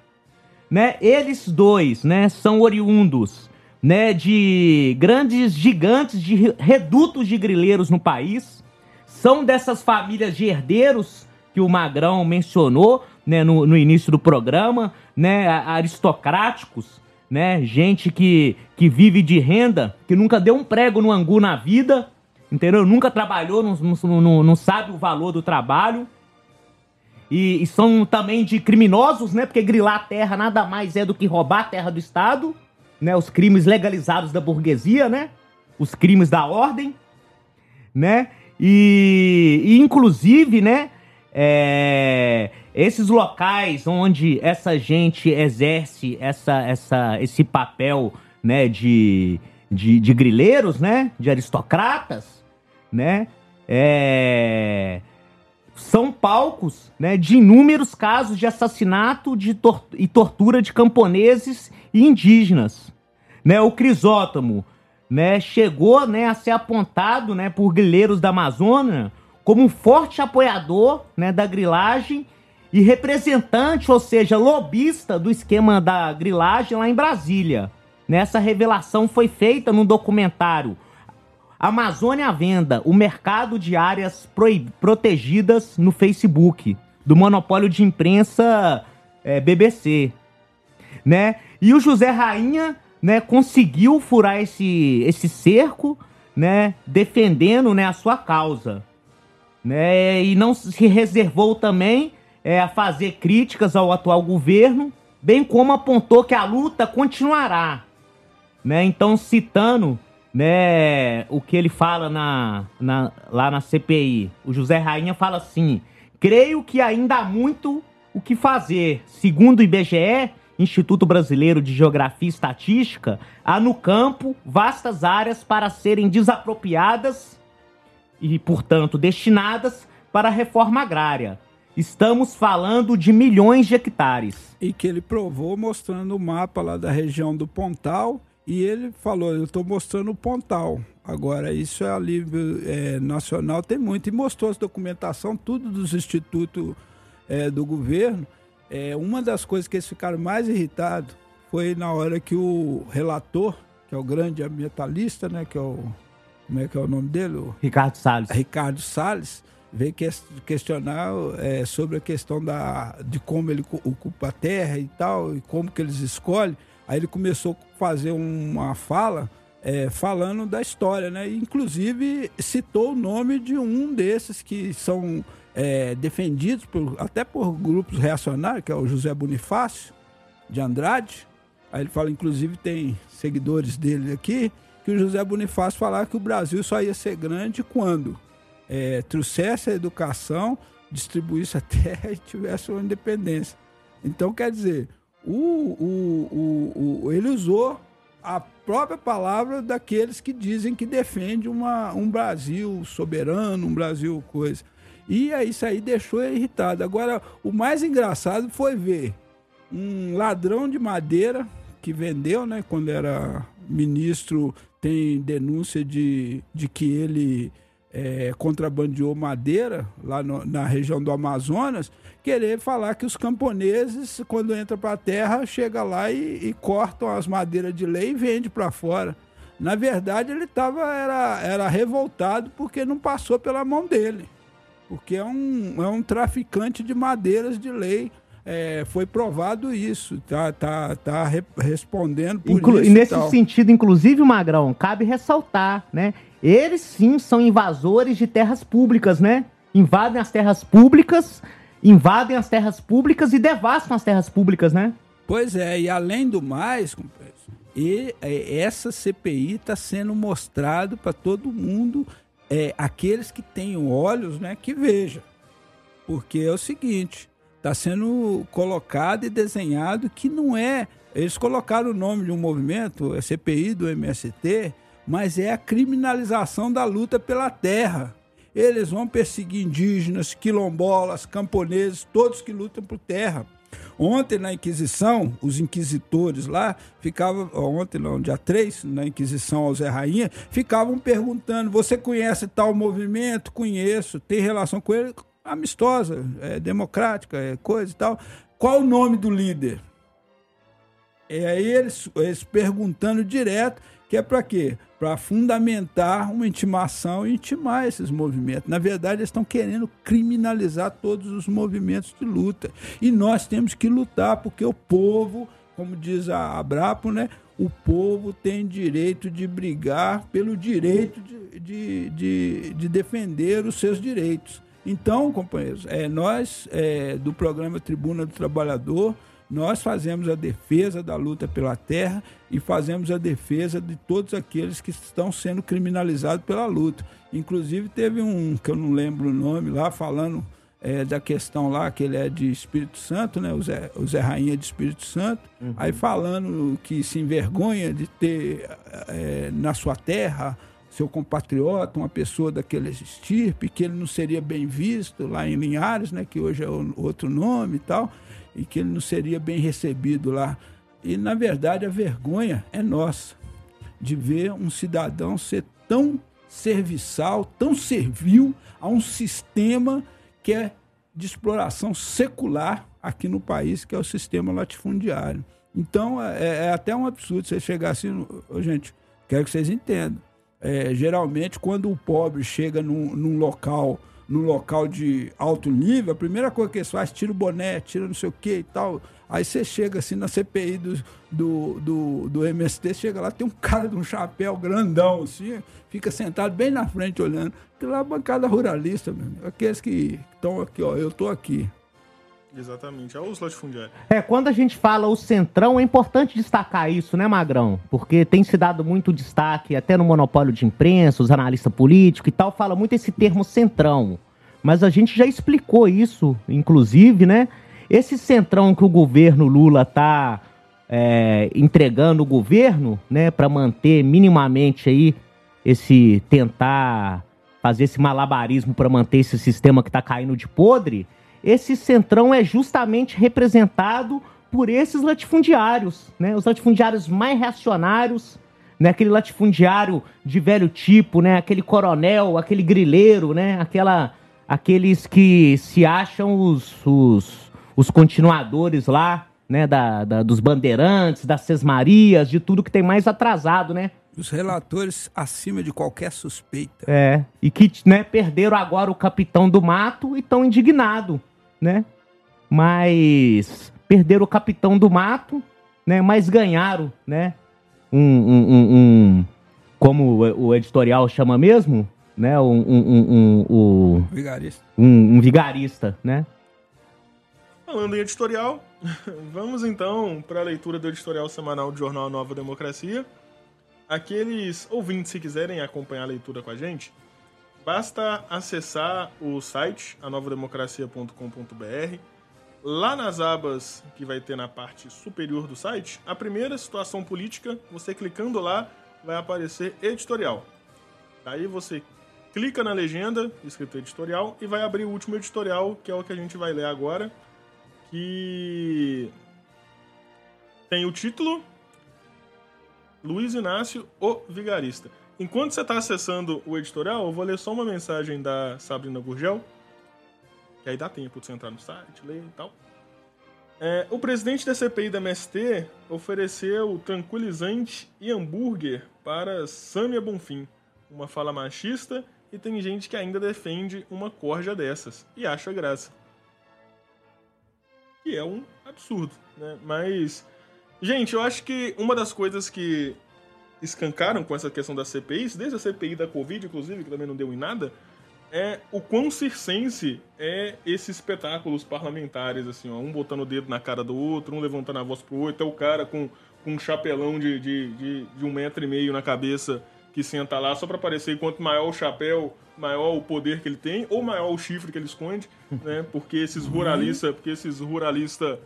né? Eles dois, né, são oriundos, né, de grandes gigantes, de redutos de grileiros no país. São dessas famílias de herdeiros que o Magrão mencionou, né, no início do programa, né, aristocráticos, né, gente que vive de renda, que nunca deu um prego no angu na vida, entendeu? Nunca trabalhou, não sabe o valor do trabalho. E são também de criminosos, né? Porque grilar a terra nada mais é do que roubar a terra do Estado, né? Os crimes legalizados da burguesia, né? Os crimes da ordem, né? E inclusive, né? Esses locais onde essa gente exerce esse papel, né? De grileiros, né? De aristocratas, né? São palcos, né, de inúmeros casos de assassinato e tortura de camponeses e indígenas. Né, o Crisóstomo, né, chegou, né, a ser apontado, né, por grileiros da Amazônia como um forte apoiador, né, da grilagem e representante, ou seja, lobista do esquema da grilagem lá em Brasília. Né, essa revelação foi feita num documentário Amazônia à Venda, o mercado de áreas protegidas no Facebook, do monopólio de imprensa BBC, né? E o José Rainha, né, conseguiu furar esse cerco, né, defendendo, né, a sua causa, né? E não se reservou também a fazer críticas ao atual governo, bem como apontou que a luta continuará, né? Então, citando, né, o que ele fala lá na CPI. O José Rainha fala assim: creio que ainda há muito o que fazer. Segundo o IBGE, Instituto Brasileiro de Geografia e Estatística, há no campo vastas áreas para serem desapropriadas e, portanto, destinadas para a reforma agrária. Estamos falando de milhões de hectares. E que ele provou mostrando o mapa lá da região do Pontal. E ele falou, eu estou mostrando o Pontal. Agora, isso é a nível nacional, tem muito. E mostrou as documentação, tudo dos institutos do governo. Uma das coisas que eles ficaram mais irritados foi na hora que o relator, que é o grande ambientalista, né, que é o... Como é que é o nome dele? Ricardo Salles. Ricardo Salles veio questionar sobre a questão de como ele ocupa a terra e tal, e como que eles escolhem. Aí ele começou a fazer uma fala falando da história, né? Inclusive citou o nome de um desses que são defendidos até por grupos reacionários, que é o José Bonifácio de Andrade. Aí ele fala, inclusive tem seguidores dele aqui, que o José Bonifácio falava que o Brasil só ia ser grande quando trouxesse a educação, distribuísse a terra e tivesse uma independência. Então, quer dizer... ele usou a própria palavra daqueles que dizem que defende um Brasil soberano, um Brasil coisa. E isso aí deixou ele irritado. Agora, o mais engraçado foi ver um ladrão de madeira que vendeu, né, quando era ministro, tem denúncia de que ele contrabandeou madeira lá na região do Amazonas, querer falar que os camponeses, quando entram para a terra, chegam lá e cortam as madeiras de lei e vendem para fora. Na verdade, ele era revoltado porque não passou pela mão dele. Porque é um traficante de madeiras de lei. É, foi provado isso, respondendo por isso. E nesse sentido, inclusive, Magrão, cabe ressaltar, né? Eles sim são invasores de terras públicas, né? Invadem as terras públicas e devastam as terras públicas, né? Pois é, e além do mais, e essa CPI está sendo mostrado para todo mundo, aqueles que têm olhos, né, que vejam. Porque é o seguinte, está sendo colocado e desenhado que não é... Eles colocaram o nome de um movimento, a CPI do MST, mas é a criminalização da luta pela terra. Eles vão perseguir indígenas, quilombolas, camponeses, todos que lutam por terra. Ontem, na Inquisição, os inquisitores lá ficavam... Ontem, não, dia 3, na Inquisição ao Zé Rainha, ficavam perguntando, você conhece tal movimento? Conheço. Tem relação com ele? Amistosa, democrática, coisa e tal. Qual o nome do líder? E aí eles perguntando direto, que é para quê? Para fundamentar uma intimação e intimar esses movimentos. Na verdade, eles estão querendo criminalizar todos os movimentos de luta. E nós temos que lutar, porque o povo, como diz a Abrapo, né? O povo tem direito de brigar pelo direito de defender os seus direitos. Então, companheiros, nós do programa Tribuna do Trabalhador, nós fazemos a defesa da luta pela terra e fazemos a defesa de todos aqueles que estão sendo criminalizados pela luta. Inclusive teve um, que eu não lembro o nome lá, falando da questão lá, que ele é de Espírito Santo, né? O Zé Rainha é de Espírito Santo. Uhum. Aí falando que se envergonha de ter na sua terra... seu compatriota, uma pessoa daquele estirpe, que ele não seria bem visto lá em Linhares, né, que hoje é outro nome e tal, e que ele não seria bem recebido lá. E, na verdade, a vergonha é nossa, de ver um cidadão ser tão serviçal, tão servil a um sistema que é de exploração secular aqui no país, que é o sistema latifundiário. Então, é até um absurdo você chegar assim... Gente, quero que vocês entendam. Geralmente, quando o pobre chega num local de alto nível, a primeira coisa que eles fazem, tira o boné, tira não sei o que e tal. Aí você chega assim na CPI do MST, chega lá, tem um cara de um chapéu grandão assim, fica sentado bem na frente olhando. Aquilo lá é a bancada ruralista mesmo. Aqueles que estão aqui, ó, eu tô aqui. Exatamente, é o latifundiário. Quando a gente fala o Centrão, é importante destacar isso, né, Magrão? Porque tem se dado muito destaque, até no monopólio de imprensa, os analistas políticos e tal, fala muito esse termo Centrão. Mas a gente já explicou isso, inclusive, né? Esse Centrão que o governo Lula tá entregando o governo, né, para manter minimamente aí tentar fazer esse malabarismo para manter esse sistema que tá caindo de podre. Esse Centrão é justamente representado por esses latifundiários, né? Os latifundiários mais reacionários, né? Aquele latifundiário de velho tipo, né? Aquele coronel, aquele grileiro, né? Aqueles que se acham os continuadores lá, né? Dos bandeirantes, das sesmarias, de tudo que tem mais atrasado, né? Os relatores acima de qualquer suspeita. E que, né, perderam agora o capitão do mato e estão indignados, né? Mas perderam o capitão do mato, né? Mas ganharam, né? Como o editorial chama mesmo, né? Vigarista. Um vigarista, né? Falando em editorial, vamos então para a leitura do editorial semanal do Jornal Nova Democracia. Aqueles ouvintes, se quiserem acompanhar a leitura com a gente, basta acessar o site anovademocracia.com.br. Lá nas abas que vai ter na parte superior do site, a primeira, situação política, você clicando lá vai aparecer editorial. Daí você clica na legenda, escrito editorial, e vai abrir o último editorial, que é o que a gente vai ler agora, que tem o título... Luiz Inácio, o vigarista. Enquanto você está acessando o editorial, eu vou ler só uma mensagem da Sabrina Gurgel, que aí dá tempo de você entrar no site, ler e tal. O presidente da CPI da MST ofereceu tranquilizante e hambúrguer para Sâmia Bonfim. Uma fala machista e tem gente que ainda defende uma corja dessas e acha graça. Que é um absurdo, né? Mas, gente, eu acho que uma das coisas que escancaram com essa questão da CPI, desde a CPI da Covid, inclusive, que também não deu em nada, é o quão circense é esses espetáculos parlamentares, assim, ó, um botando o dedo na cara do outro, um levantando a voz pro outro, é o cara com um chapelão de 1,5 metro na cabeça que senta lá só pra aparecer, quanto maior o chapéu, maior o poder que ele tem, ou maior o chifre que ele esconde, né? Porque esses ruralistas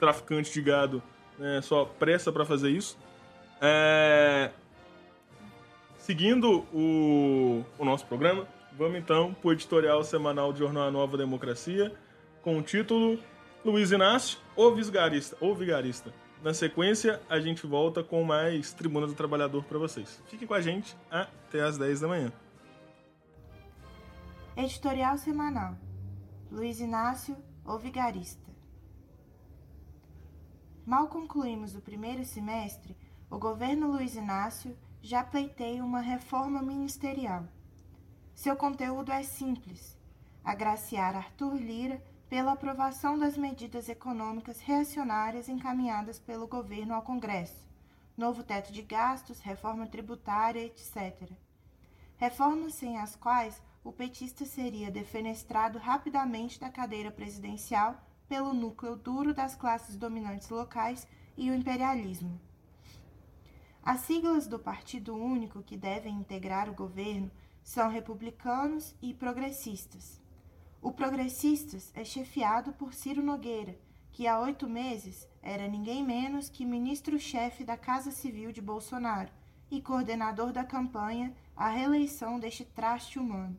traficantes de gado, né, só pressa pra fazer isso. Seguindo o nosso programa, vamos então pro editorial semanal do Jornal Nova Democracia, com o título Luiz Inácio, o vigarista. Na sequência, a gente volta com mais Tribuna do Trabalhador para vocês. Fiquem com a gente até às 10 da manhã. Editorial semanal. Luiz Inácio, o vigarista. Mal concluímos o primeiro semestre, o governo Luiz Inácio já pleiteia uma reforma ministerial. Seu conteúdo é simples: agraciar Arthur Lira pela aprovação das medidas econômicas reacionárias encaminhadas pelo governo ao Congresso, novo teto de gastos, reforma tributária, etc. Reformas sem as quais o petista seria defenestrado rapidamente da cadeira presidencial pelo núcleo duro das classes dominantes locais e o imperialismo. As siglas do partido único que devem integrar o governo são republicanos e progressistas. O Progressistas é chefiado por Ciro Nogueira, que há 8 meses era ninguém menos que ministro-chefe da Casa Civil de Bolsonaro e coordenador da campanha à reeleição deste traste humano.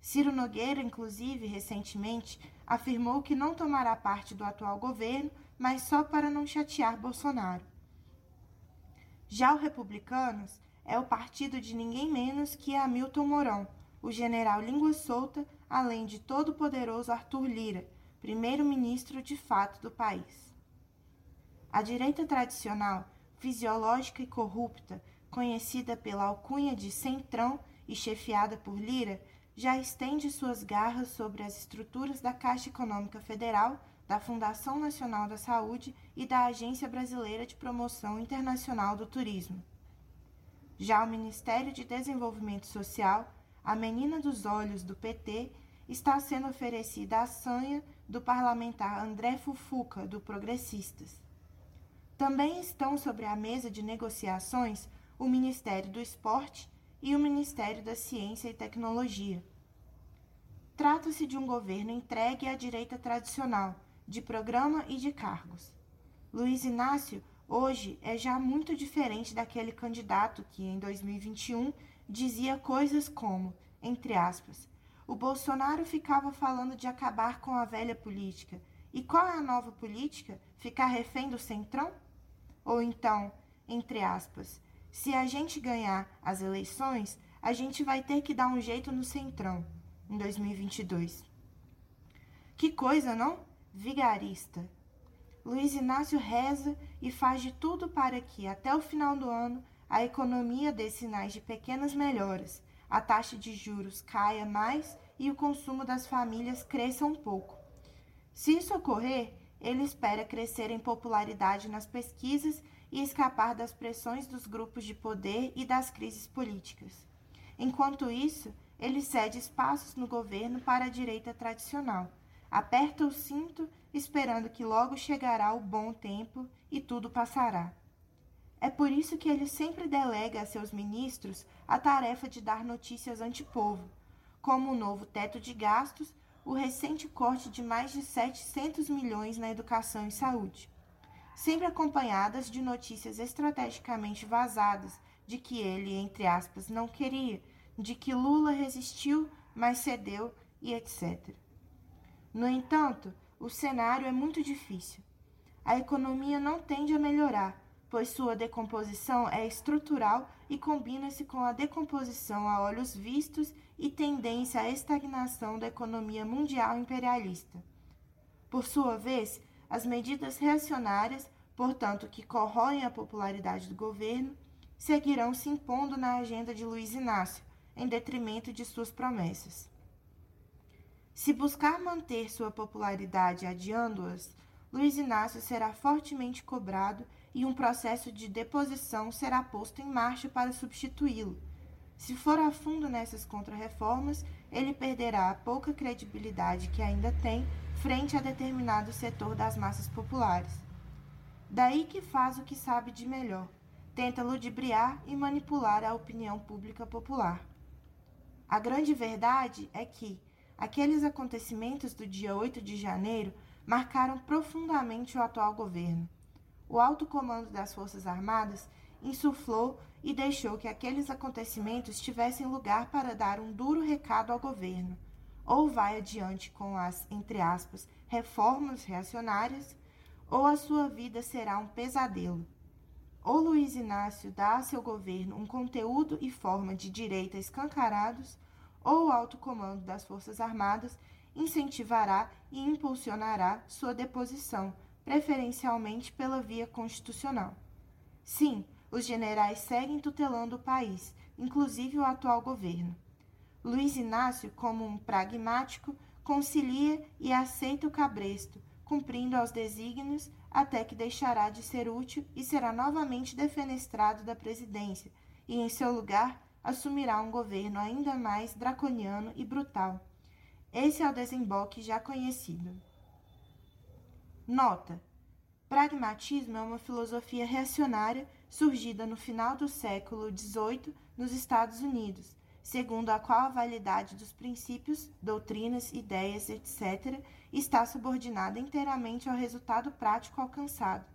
Ciro Nogueira, inclusive, recentemente, afirmou que não tomará parte do atual governo, mas só para não chatear Bolsonaro. Já o Republicanos é o partido de ninguém menos que Hamilton Mourão, o general Língua Solta, além de todo o poderoso Arthur Lira, primeiro-ministro de fato do país. A direita tradicional, fisiológica e corrupta, conhecida pela alcunha de Centrão e chefiada por Lira, já estende suas garras sobre as estruturas da Caixa Econômica Federal, da Fundação Nacional da Saúde e da Agência Brasileira de Promoção Internacional do Turismo. Já o Ministério de Desenvolvimento Social, a menina dos olhos do PT, está sendo oferecida à sanha do parlamentar André Fufuca, do Progressistas. Também estão sobre a mesa de negociações o Ministério do Esporte e o Ministério da Ciência e Tecnologia. Trata-se de um governo entregue à direita tradicional, de programa e de cargos. Luiz Inácio, hoje, é já muito diferente daquele candidato que, em 2021, dizia coisas como, entre aspas, o Bolsonaro ficava falando de acabar com a velha política. E qual é a nova política? Ficar refém do Centrão? Ou então, entre aspas, se a gente ganhar as eleições, a gente vai ter que dar um jeito no Centrão, em 2022. Que coisa, não? Vigarista. Luiz Inácio reza e faz de tudo para que, até o final do ano, a economia dê sinais de pequenas melhoras, a taxa de juros caia mais e o consumo das famílias cresça um pouco. Se isso ocorrer, ele espera crescer em popularidade nas pesquisas e escapar das pressões dos grupos de poder e das crises políticas. Enquanto isso, ele cede espaços no governo para a direita tradicional, aperta o cinto esperando que logo chegará o bom tempo e tudo passará. É por isso que ele sempre delega a seus ministros a tarefa de dar notícias antipovo, como o novo teto de gastos, o recente corte de mais de 700 milhões na educação e saúde, sempre acompanhadas de notícias estrategicamente vazadas, de que ele, entre aspas, não queria, de que Lula resistiu, mas cedeu e etc. No entanto, o cenário é muito difícil. A economia não tende a melhorar, pois sua decomposição é estrutural e combina-se com a decomposição a olhos vistos e tendência à estagnação da economia mundial imperialista. Por sua vez, As medidas reacionárias, portanto, que corroem a popularidade do governo, seguirão se impondo na agenda de Luiz Inácio, em detrimento de suas promessas. Se buscar manter sua popularidade adiando-as, Luiz Inácio será fortemente cobrado e um processo de deposição será posto em marcha para substituí-lo. Se for a fundo nessas contrarreformas, ele perderá a pouca credibilidade que ainda tem frente a determinado setor das massas populares. Daí que faz o que sabe de melhor, tenta ludibriar e manipular a opinião pública popular. A grande verdade é que aqueles acontecimentos do dia 8 de janeiro marcaram profundamente o atual governo. O alto comando das Forças Armadas insuflou e deixou que aqueles acontecimentos tivessem lugar para dar um duro recado ao governo. Ou vai adiante com as, entre aspas, reformas reacionárias, ou a sua vida será um pesadelo. Ou Luiz Inácio dá a seu governo um conteúdo e forma de direita escancarados, ou o alto comando das Forças Armadas incentivará e impulsionará sua deposição, preferencialmente pela via constitucional. Sim, os generais seguem tutelando o país, inclusive o atual governo. Luiz Inácio, como um pragmático, concilia e aceita o cabresto, cumprindo aos desígnios até que deixará de ser útil e será novamente defenestrado da presidência e, em seu lugar, assumirá um governo ainda mais draconiano e brutal. Esse é o desemboque já conhecido. Nota: pragmatismo é uma filosofia reacionária surgida no final do século XVIII nos Estados Unidos, segundo a qual a validade dos princípios, doutrinas, ideias, etc., está subordinada inteiramente ao resultado prático alcançado.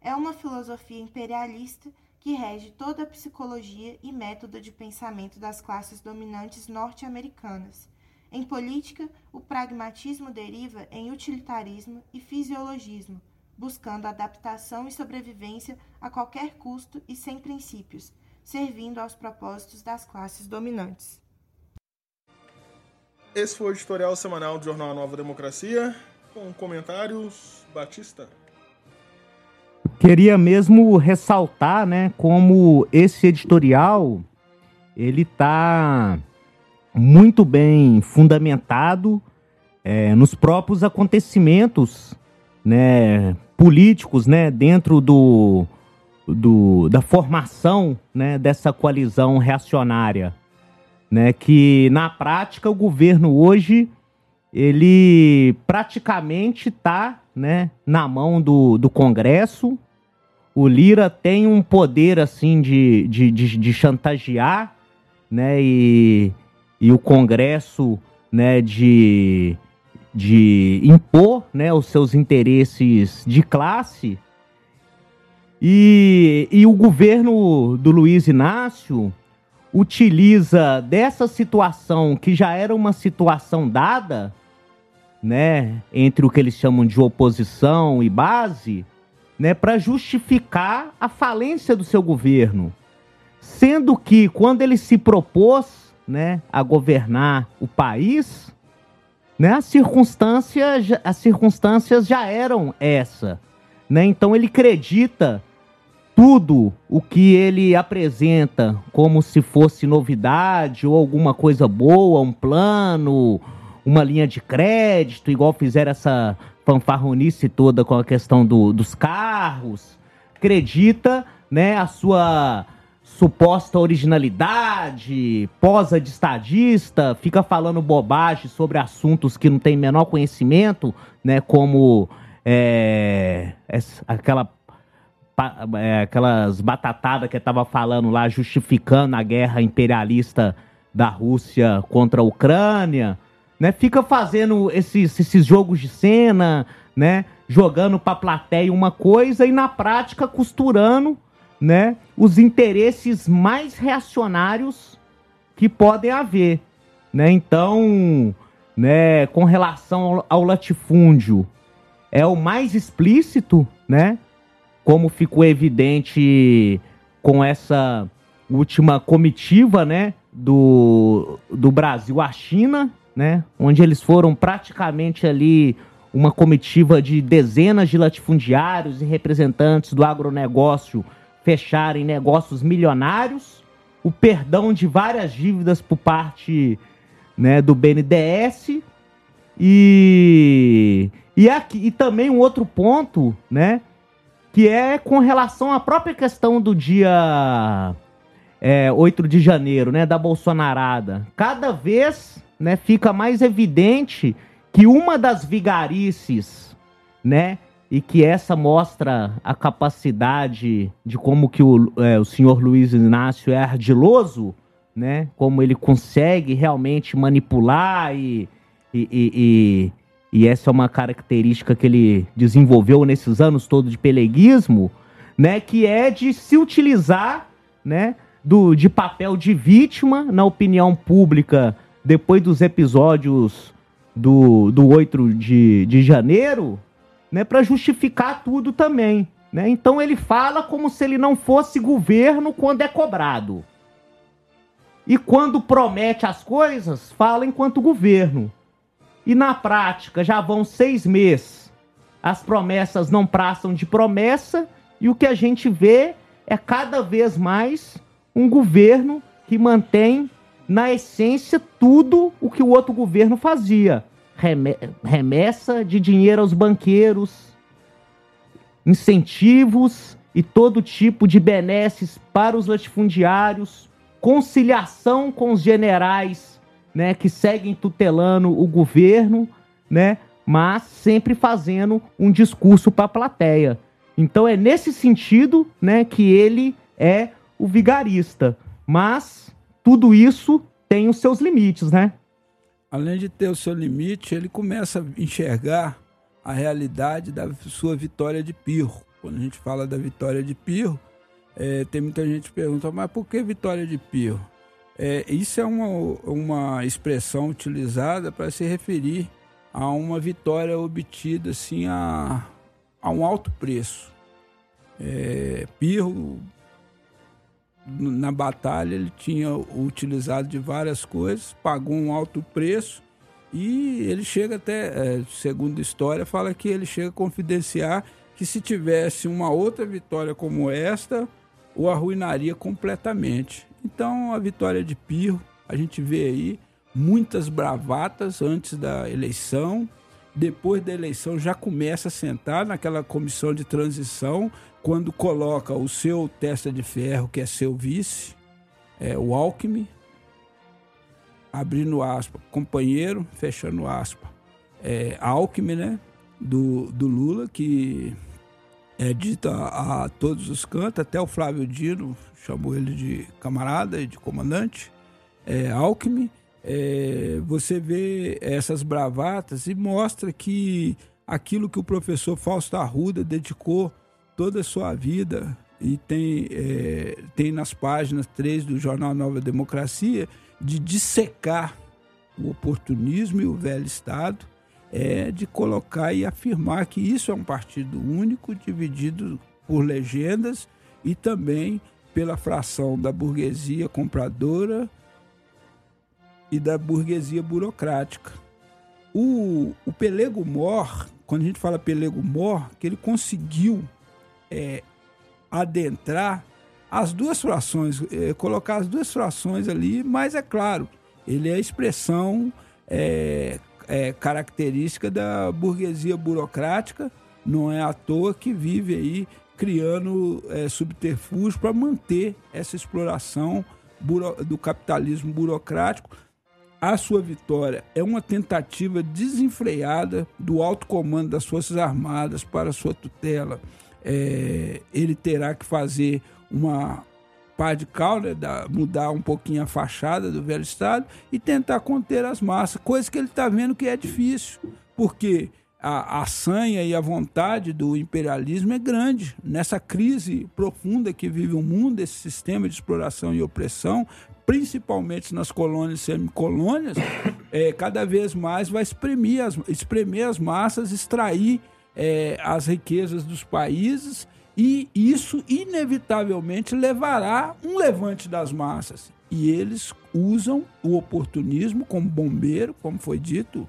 É uma filosofia imperialista que rege toda a psicologia e método de pensamento das classes dominantes norte-americanas. Em política, o pragmatismo deriva em utilitarismo e fisiologismo, buscando adaptação e sobrevivência a qualquer custo e sem princípios, servindo aos propósitos das classes dominantes. Esse foi o editorial semanal do Jornal Nova Democracia, com comentários, Batista. Queria mesmo ressaltar, né, como esse editorial ele está muito bem fundamentado nos próprios acontecimentos, né, políticos, né, dentro da formação, né, dessa coalizão reacionária, né, que na prática o governo hoje ele praticamente está, né, na mão do Congresso. O Lira tem um poder assim de chantagear, né, e o Congresso, né, de impor, né, os seus interesses de classe. E o governo do Luiz Inácio utiliza dessa situação, que já era uma situação dada, né, entre o que eles chamam de oposição e base, né, para justificar a falência do seu governo. Sendo que, quando ele se propôs, né, a governar o país, né, as circunstâncias já eram essa, né? Então ele acredita tudo o que ele apresenta como se fosse novidade ou alguma coisa boa, um plano, uma linha de crédito, igual fizeram essa fanfarronice toda com a questão dos carros. Acredita, né, a sua suposta originalidade, posa de estadista, fica falando bobagem sobre assuntos que não tem menor conhecimento, né, como aquelas batatadas que eu estava falando lá, justificando a guerra imperialista da Rússia contra a Ucrânia, né? Fica fazendo esses jogos de cena, né? Jogando para a plateia uma coisa e, na prática, costurando, né, os interesses mais reacionários que podem haver, né? Então, né, com relação ao latifúndio, é o mais explícito, né? Como ficou evidente com essa última comitiva, né, do Brasil à China, né? Onde eles foram praticamente ali uma comitiva de dezenas de latifundiários e representantes do agronegócio fecharem negócios milionários, o perdão de várias dívidas por parte, né, do BNDES e também um outro ponto, né, que é com relação à própria questão do dia 8 de janeiro, né, da bolsonarada. Cada vez, né, fica mais evidente que uma das vigarices, né, e que essa mostra a capacidade de como que o senhor Luiz Inácio é ardiloso, né, como ele consegue realmente manipular e essa é uma característica que ele desenvolveu nesses anos todos de peleguismo, né, que é de se utilizar, né, de papel de vítima na opinião pública depois dos episódios do 8 de janeiro, né, para justificar tudo também, né? Então ele fala como se ele não fosse governo quando é cobrado. E quando promete as coisas, fala enquanto governo. E na prática, já vão 6 meses. As promessas não passam de promessa e o que a gente vê é cada vez mais um governo que mantém, na essência, tudo o que o outro governo fazia. Remessa de dinheiro aos banqueiros, incentivos e todo tipo de benesses para os latifundiários, conciliação com os generais, né, que seguem tutelando o governo, né, mas sempre fazendo um discurso para a plateia. Então é nesse sentido, né, que ele é o vigarista. Mas tudo isso tem os seus limites, né? Além de ter o seu limite, ele começa a enxergar a realidade da sua vitória de pirro. Quando a gente fala da vitória de pirro, tem muita gente que pergunta, mas por que vitória de pirro? Isso é uma expressão utilizada para se referir a uma vitória obtida assim, a um alto preço. Pirro, na batalha, ele tinha utilizado de várias coisas, pagou um alto preço e ele chega até, segundo a história, fala que ele chega a confidenciar que se tivesse uma outra vitória como esta, o arruinaria completamente. Então, a vitória de Pirro, a gente vê aí muitas bravatas antes da eleição. Depois da eleição, já começa a sentar naquela comissão de transição, quando coloca o seu testa de ferro, que é seu vice, o Alckmin, abrindo aspa, companheiro, fechando aspa, Alckmin, né, do Lula, que é dita a todos os cantos, até o Flávio Dino chamou ele de camarada e de comandante, Alckmin. Você vê essas bravatas e mostra que aquilo que o professor Fausto Arruda dedicou toda a sua vida e tem nas páginas 3 do Jornal Nova Democracia, de dissecar o oportunismo e o velho Estado, de colocar e afirmar que isso é um partido único, dividido por legendas e também pela fração da burguesia compradora e da burguesia burocrática. O Pelego Mor, quando a gente fala Pelego Mor, que ele conseguiu adentrar as duas frações, colocar as duas frações ali, mas é claro, ele é a expressão característica da burguesia burocrática, não é à toa que vive aí criando subterfúgios para manter essa exploração do capitalismo burocrático. A sua vitória é uma tentativa desenfreada do alto comando das Forças Armadas para sua tutela. Ele terá que fazer uma par de cal, né, mudar um pouquinho a fachada do velho Estado e tentar conter as massas, coisa que ele está vendo que é difícil, porque a sanha e a vontade do imperialismo é grande. Nessa crise profunda que vive o mundo, esse sistema de exploração e opressão, principalmente nas colônias e semicolônias, cada vez mais vai espremer as massas, extrair as riquezas dos países. E isso, inevitavelmente, levará um levante das massas. E eles usam o oportunismo como bombeiro, como foi dito,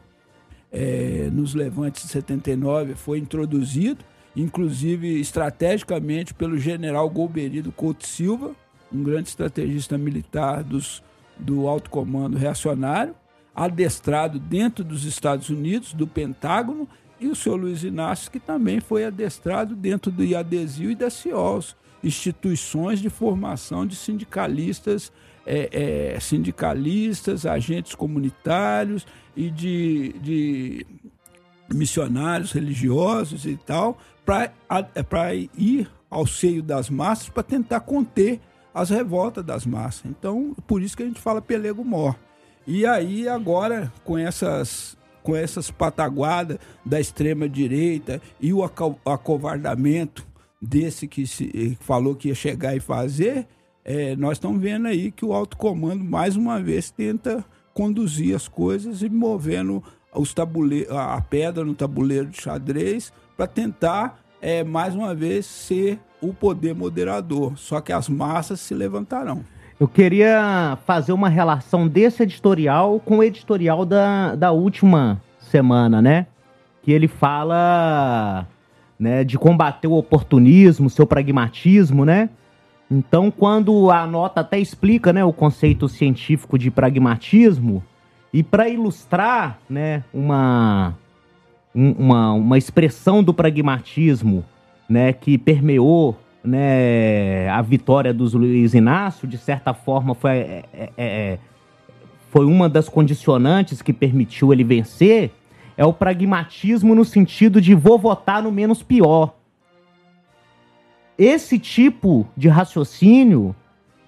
nos levantes de 79 foi introduzido, inclusive estrategicamente pelo general Golberido Couto Silva, um grande estrategista militar do alto comando reacionário, adestrado dentro dos Estados Unidos, do Pentágono, e o senhor Luiz Inácio, que também foi adestrado dentro do IADESIL e da CIOLS, instituições de formação de sindicalistas, agentes comunitários e de missionários religiosos e tal, para ir ao seio das massas, para tentar conter as revoltas das massas. Então, por isso que a gente fala pelego mor. E aí, agora, com essas pataguadas da extrema-direita e o acovardamento desse que se falou que ia chegar e fazer, nós estamos vendo aí que o alto comando, mais uma vez, tenta conduzir as coisas e movendo a pedra no tabuleiro de xadrez para tentar, mais uma vez, ser o poder moderador. Só que as massas se levantarão. Eu queria fazer uma relação desse editorial com o editorial da última semana, né? Que ele fala, né, de combater o oportunismo, seu pragmatismo, né? Então, quando a nota até explica, né, o conceito científico de pragmatismo, e para ilustrar, né, uma expressão do pragmatismo, né, que permeou, né, a vitória dos Luiz Inácio, de certa forma, foi uma das condicionantes que permitiu ele vencer, é o pragmatismo no sentido de vou votar no menos pior. Esse tipo de raciocínio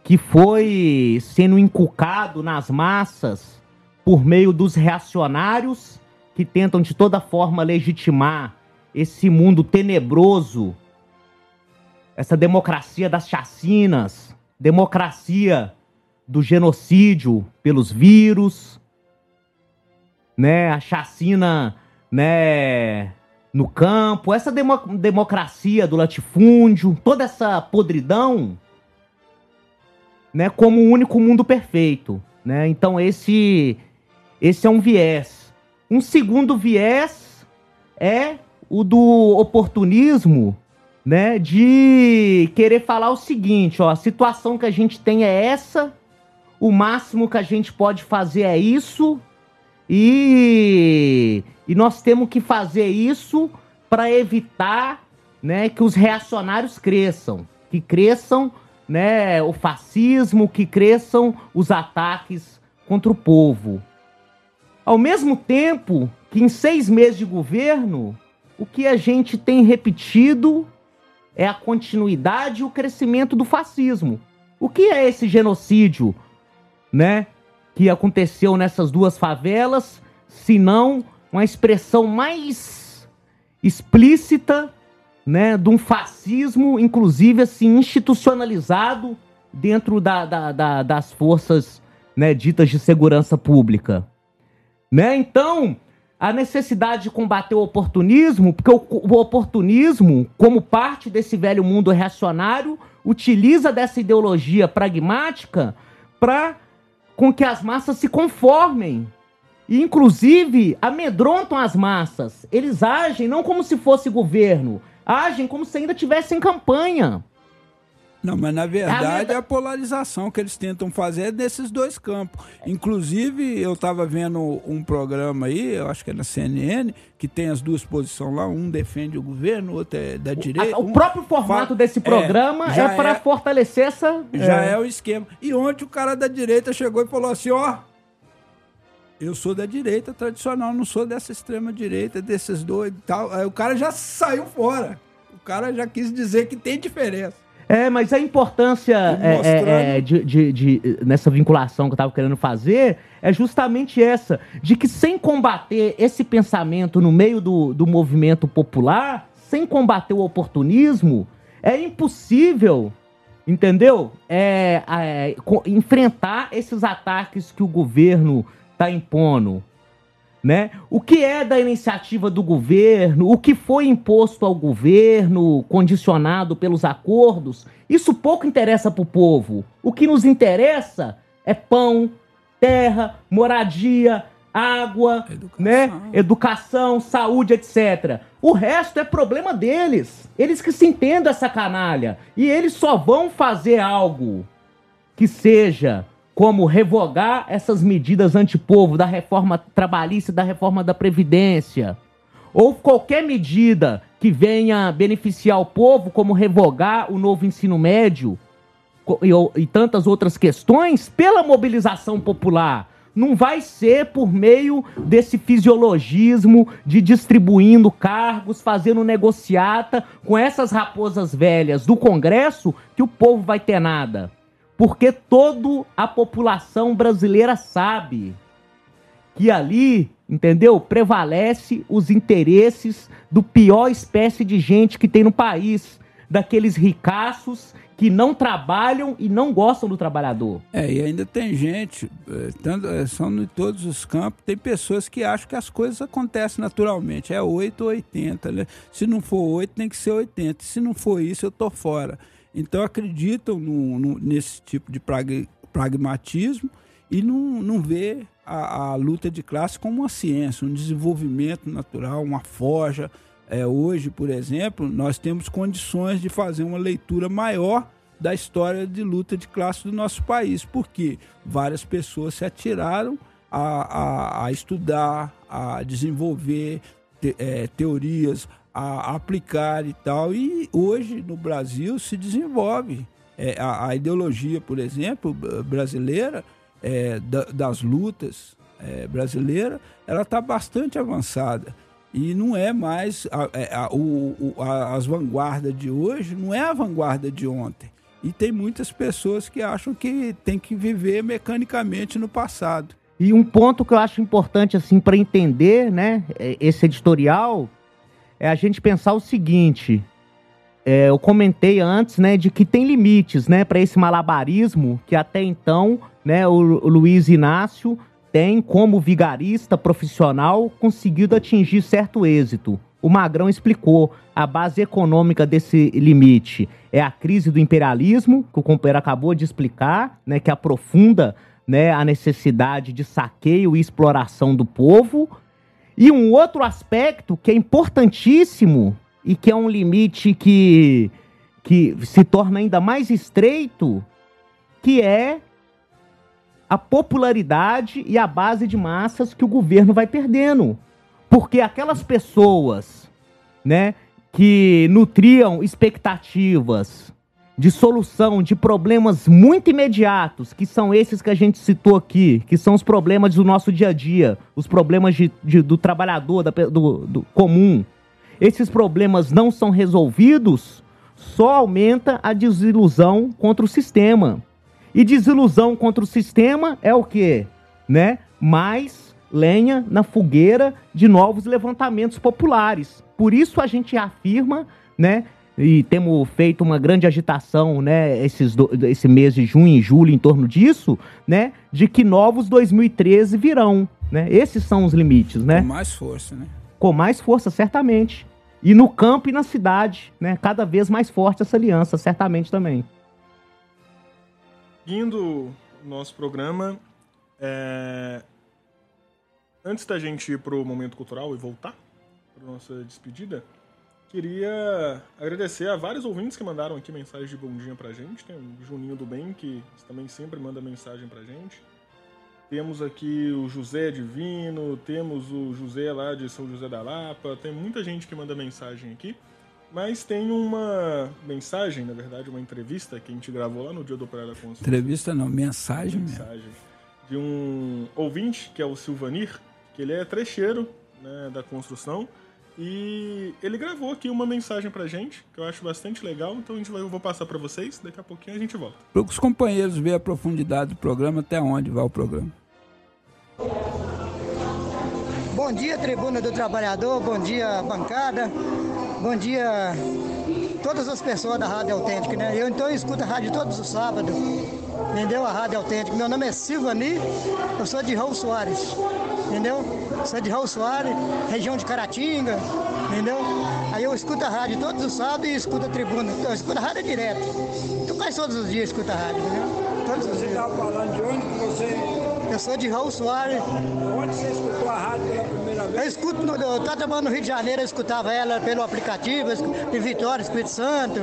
que foi sendo inculcado nas massas por meio dos reacionários que tentam de toda forma legitimar esse mundo tenebroso, essa democracia das chacinas, democracia do genocídio pelos vírus, né? A chacina, né, no campo, essa democracia do latifúndio, toda essa podridão, né, como o único mundo perfeito, né? Então esse é um viés. Um segundo viés é o do oportunismo, né, de querer falar o seguinte, ó, a situação que a gente tem é essa, o máximo que a gente pode fazer é isso, e nós temos que fazer isso para evitar, né, que os reacionários cresçam, que cresçam, né, o fascismo, que cresçam os ataques contra o povo. Ao mesmo tempo que em 6 meses de governo, o que a gente tem repetido é a continuidade e o crescimento do fascismo. O que é esse genocídio, né, que aconteceu nessas 2 favelas, se não uma expressão mais explícita, né, de um fascismo, inclusive assim, institucionalizado dentro das forças, né, ditas de segurança pública. Né? Então, a necessidade de combater o oportunismo, porque o oportunismo, como parte desse velho mundo reacionário, utiliza dessa ideologia pragmática para com que as massas se conformem. E, inclusive, amedrontam as massas. Eles agem não como se fosse governo, agem como se ainda estivessem em campanha. Não, mas na verdade a polarização que eles tentam fazer é desses 2 campos. Inclusive, eu estava vendo um programa aí, eu acho que é na CNN, que tem as 2 posições lá, um defende o governo, o outro é da direita. O próprio formato desse programa é para fortalecer essa... Já é o esquema. E ontem o cara da direita chegou e falou assim, ó, eu sou da direita tradicional, não sou dessa extrema direita, desses doidos e tal. Aí o cara já saiu fora. O cara já quis dizer que tem diferença. Mas a importância nessa vinculação que eu estava querendo fazer é justamente essa, de que sem combater esse pensamento no meio do movimento popular, sem combater o oportunismo, é impossível, entendeu? Enfrentar esses ataques que o governo está impondo, né? O que é da iniciativa do governo, o que foi imposto ao governo, condicionado pelos acordos, isso pouco interessa para o povo. O que nos interessa é pão, terra, moradia, água, educação, né? Educação, saúde, etc. O resto é problema deles. Eles que se entendam essa canalha. E eles só vão fazer algo que seja como revogar essas medidas antipovo da reforma trabalhista, da reforma da Previdência, ou qualquer medida que venha beneficiar o povo, como revogar o novo ensino médio e tantas outras questões, pela mobilização popular. Não vai ser por meio desse fisiologismo de distribuindo cargos, fazendo negociata com essas raposas velhas do Congresso que o povo vai ter nada. Porque toda a população brasileira sabe que ali, entendeu? Prevalece os interesses do pior espécie de gente que tem no país, daqueles ricaços que não trabalham e não gostam do trabalhador. É, e ainda tem gente, são em todos os campos, tem pessoas que acham que as coisas acontecem naturalmente. É 8 ou 80, né? Se não for 8, tem que ser 80. Se não for isso, eu tô fora. Então acreditam nesse tipo de pragmatismo e não vê a luta de classe como uma ciência, um desenvolvimento natural, uma forja. Hoje, por exemplo, nós temos condições de fazer uma leitura maior da história de luta de classe do nosso país, porque várias pessoas se atiraram a estudar, a desenvolver teorias, a aplicar e tal. E hoje, no Brasil, se desenvolve a ideologia, por exemplo, brasileira, das lutas brasileiras, ela está bastante avançada. E não é mais as vanguardas de hoje, não é a vanguarda de ontem. E tem muitas pessoas que acham que tem que viver mecanicamente no passado. E um ponto que eu acho importante assim, para entender, né, esse editorial, é a gente pensar o seguinte. Eu comentei antes, né, de que tem limites, né, para esse malabarismo que até então, né, o Luiz Inácio tem como vigarista profissional conseguido atingir certo êxito. O Magrão explicou a base econômica desse limite. É a crise do imperialismo, que o companheiro acabou de explicar, né, que aprofunda, né, a necessidade de saqueio e exploração do povo. E um outro aspecto que é importantíssimo e que é um limite que se torna ainda mais estreito, que é a popularidade e a base de massas que o governo vai perdendo. Porque aquelas pessoas, né, que nutriam expectativas de solução de problemas muito imediatos, que são esses que a gente citou aqui, que são os problemas do nosso dia a dia, os problemas do trabalhador, do comum, esses problemas não são resolvidos, só aumenta a desilusão contra o sistema. E desilusão contra o sistema é o quê? Né? Mais lenha na fogueira de novos levantamentos populares. Por isso a gente afirma, né, e temos feito uma grande agitação, né, esse mês de junho e julho em torno disso, né, de que novos 2013 virão. Né? Esses são os limites. Né? Com mais força, né? Com mais força, certamente. E no campo e na cidade, né? Cada vez mais forte essa aliança, certamente também. Seguindo o nosso programa, antes da gente ir para o momento cultural e voltar para a nossa despedida, queria agradecer a vários ouvintes que mandaram aqui mensagem de bom dia para a gente. Tem o Juninho do Bem, que também sempre manda mensagem para a gente. Temos aqui o José Divino, temos o José lá de São José da Lapa, tem muita gente que manda mensagem aqui. Mas tem uma mensagem, na verdade, uma entrevista que a gente gravou lá no Dia do Operário da Construção. Entrevista não, mensagem mesmo. De um ouvinte, que é o Silvani, que ele é trecheiro, né, da construção. E ele gravou aqui uma mensagem pra gente, que eu acho bastante legal. Então eu vou passar pra vocês, daqui a pouquinho a gente volta. Para os companheiros verem a profundidade do programa, até onde vai o programa. Bom dia, Tribuna do Trabalhador, bom dia, bancada. Bom dia todas as pessoas da Rádio Autêntica, né? Eu escuto a rádio todos os sábados, entendeu? A Rádio Autêntica. Meu nome é Silvani, eu sou de Raul Soares, entendeu? Sou de Raul Soares, região de Caratinga, entendeu? Aí eu escuto a rádio todos os sábados e escuto a tribuna. Eu escuto a rádio direto. Então, quase todos os dias escuta a rádio, entendeu? Todos os dias. Você estava falando de onde que você... Eu sou de Raul Soares. Onde você escutou a rádio pela primeira vez? Eu estava trabalhando no Rio de Janeiro, eu escutava ela pelo aplicativo, em Vitória, Espírito Santo,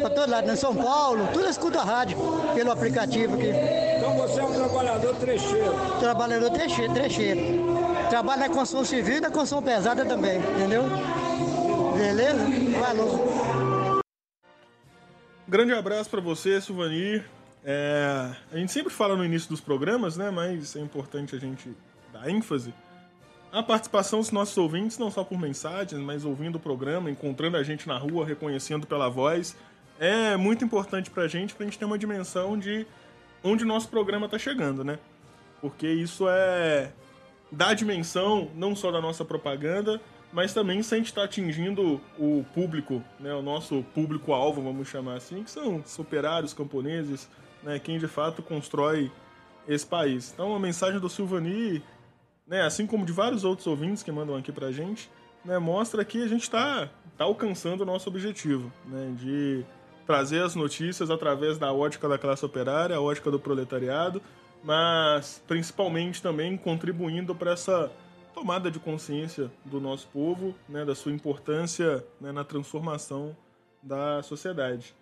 para todo lado, em São Paulo, tudo eu escuto a rádio pelo aplicativo aqui. Então você é um trabalhador trecheiro? Trabalhador trecheiro. Trabalho na construção civil e na construção pesada também, entendeu? Beleza? Falou. Grande abraço para você, Silvani. A gente sempre fala no início dos programas, né? Mas é importante a gente dar ênfase à participação dos nossos ouvintes, não só por mensagens, mas ouvindo o programa, encontrando a gente na rua, reconhecendo pela voz. É muito importante pra gente ter uma dimensão de onde o nosso programa tá chegando, né? Porque isso dá dimensão não só da nossa propaganda, mas também se a gente está atingindo o público, né, o nosso público-alvo, vamos chamar assim, que são os operários, camponeses, né, quem de fato constrói esse país. Então a mensagem do Silvani, né, assim como de vários outros ouvintes que mandam aqui pra gente, né, mostra que a gente está alcançando o nosso objetivo, né, de trazer as notícias através da ótica da classe operária, a ótica do proletariado, mas principalmente também contribuindo para essa tomada de consciência do nosso povo, né, da sua importância, né, na transformação da sociedade.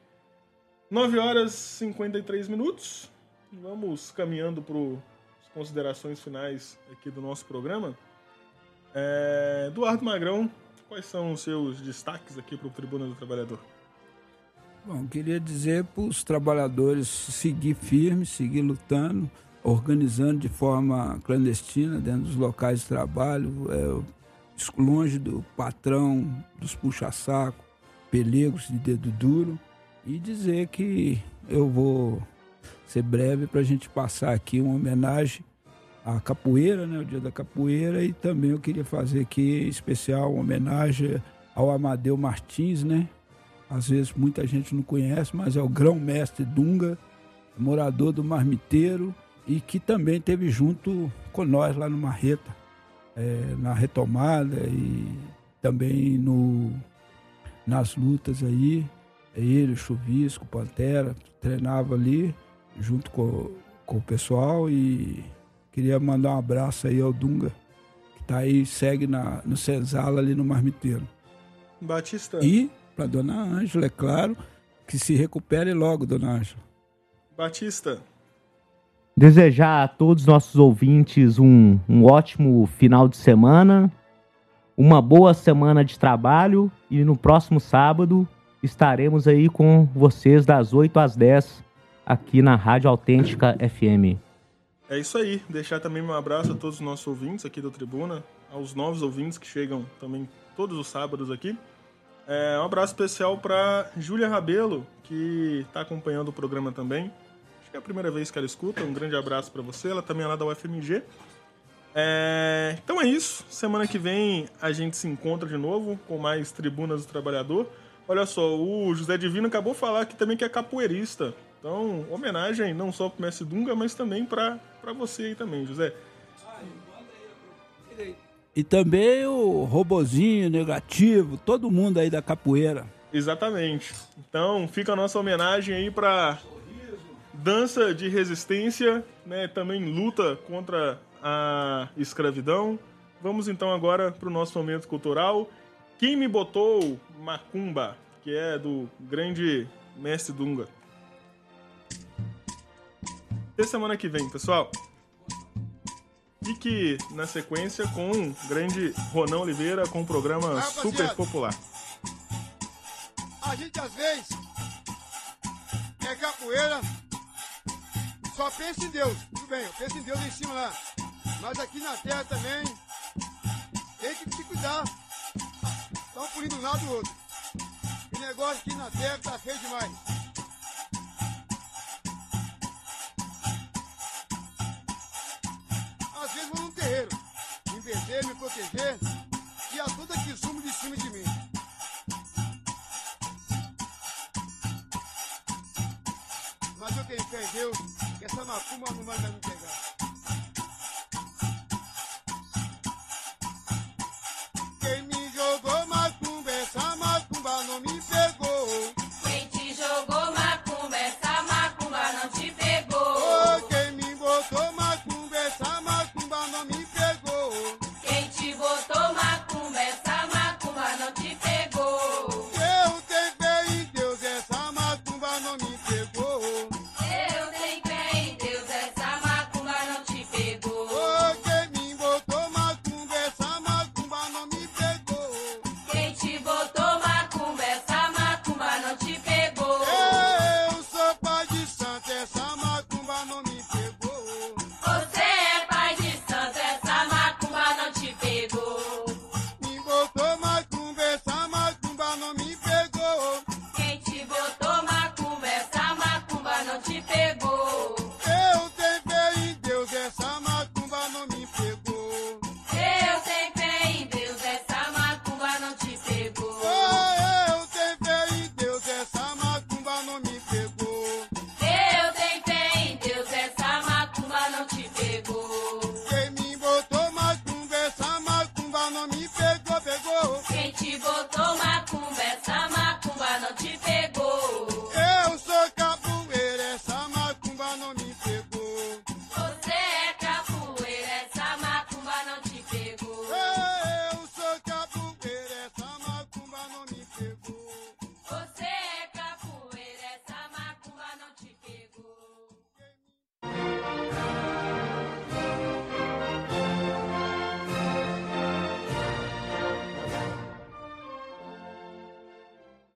9 horas e 53 minutos, vamos caminhando para as considerações finais aqui do nosso programa. Eduardo Magrão, quais são os seus destaques aqui para o Tribuna do Trabalhador? Bom, queria dizer para os trabalhadores seguir firme, seguir lutando, organizando de forma clandestina dentro dos locais de trabalho, longe do patrão, dos puxa-saco, pelegos de dedo duro, e dizer que eu vou ser breve para a gente passar aqui uma homenagem à capoeira, né, o Dia da Capoeira, e também eu queria fazer aqui em especial uma homenagem ao Amadeu Martins, né? Às vezes muita gente não conhece, mas é o grão-mestre Dunga, morador do Marmiteiro, e que também esteve junto com nós lá no Marreta, na retomada e também nas lutas aí. Ele, o Chuvisco, o Pantera, treinava ali junto com o pessoal, e queria mandar um abraço aí ao Dunga, que está aí, segue no Senzala ali no Marmiteiro. Batista. E para Dona Ângela, é claro, que se recupere logo, Dona Ângela. Batista. Desejar a todos os nossos ouvintes um ótimo final de semana, uma boa semana de trabalho, e no próximo sábado estaremos aí com vocês das 8 às 10 aqui na Rádio Autêntica FM. É isso aí, deixar também um abraço a todos os nossos ouvintes aqui do Tribuna, aos novos ouvintes que chegam também todos os sábados aqui. Um abraço especial para Júlia Rabelo, que está acompanhando o programa também. Que é a primeira vez que ela escuta, um grande abraço para você, ela também é lá da UFMG. Então é isso, semana que vem a gente se encontra de novo com mais Tribunas do Trabalhador. Olha só, o José Divino acabou de falar aqui também que é capoeirista, então homenagem não só pro Mestre Dunga, mas também para você aí também, José. E também o Robozinho, Negativo, todo mundo aí da capoeira. Exatamente, então fica a nossa homenagem aí para... dança de resistência, né, também luta contra a escravidão. Vamos então agora para o nosso momento cultural. Quem me botou Macumba, que é do grande Mestre Dunga. Até semana que vem, pessoal. Fique na sequência com o grande Ronão Oliveira com um programa super popular. A gente às vezes é capoeira... Só pensa em Deus, tudo bem, eu penso em Deus em cima lá. Mas aqui na terra também tem que se cuidar. Estão punindo um lado do outro. O negócio aqui na terra tá feio demais. Às vezes vou num terreiro, me perder, me proteger, e a toda que sumo de cima de mim. Mas eu tenho fé em Deus, que essa macumba não vai me pegar. Quem me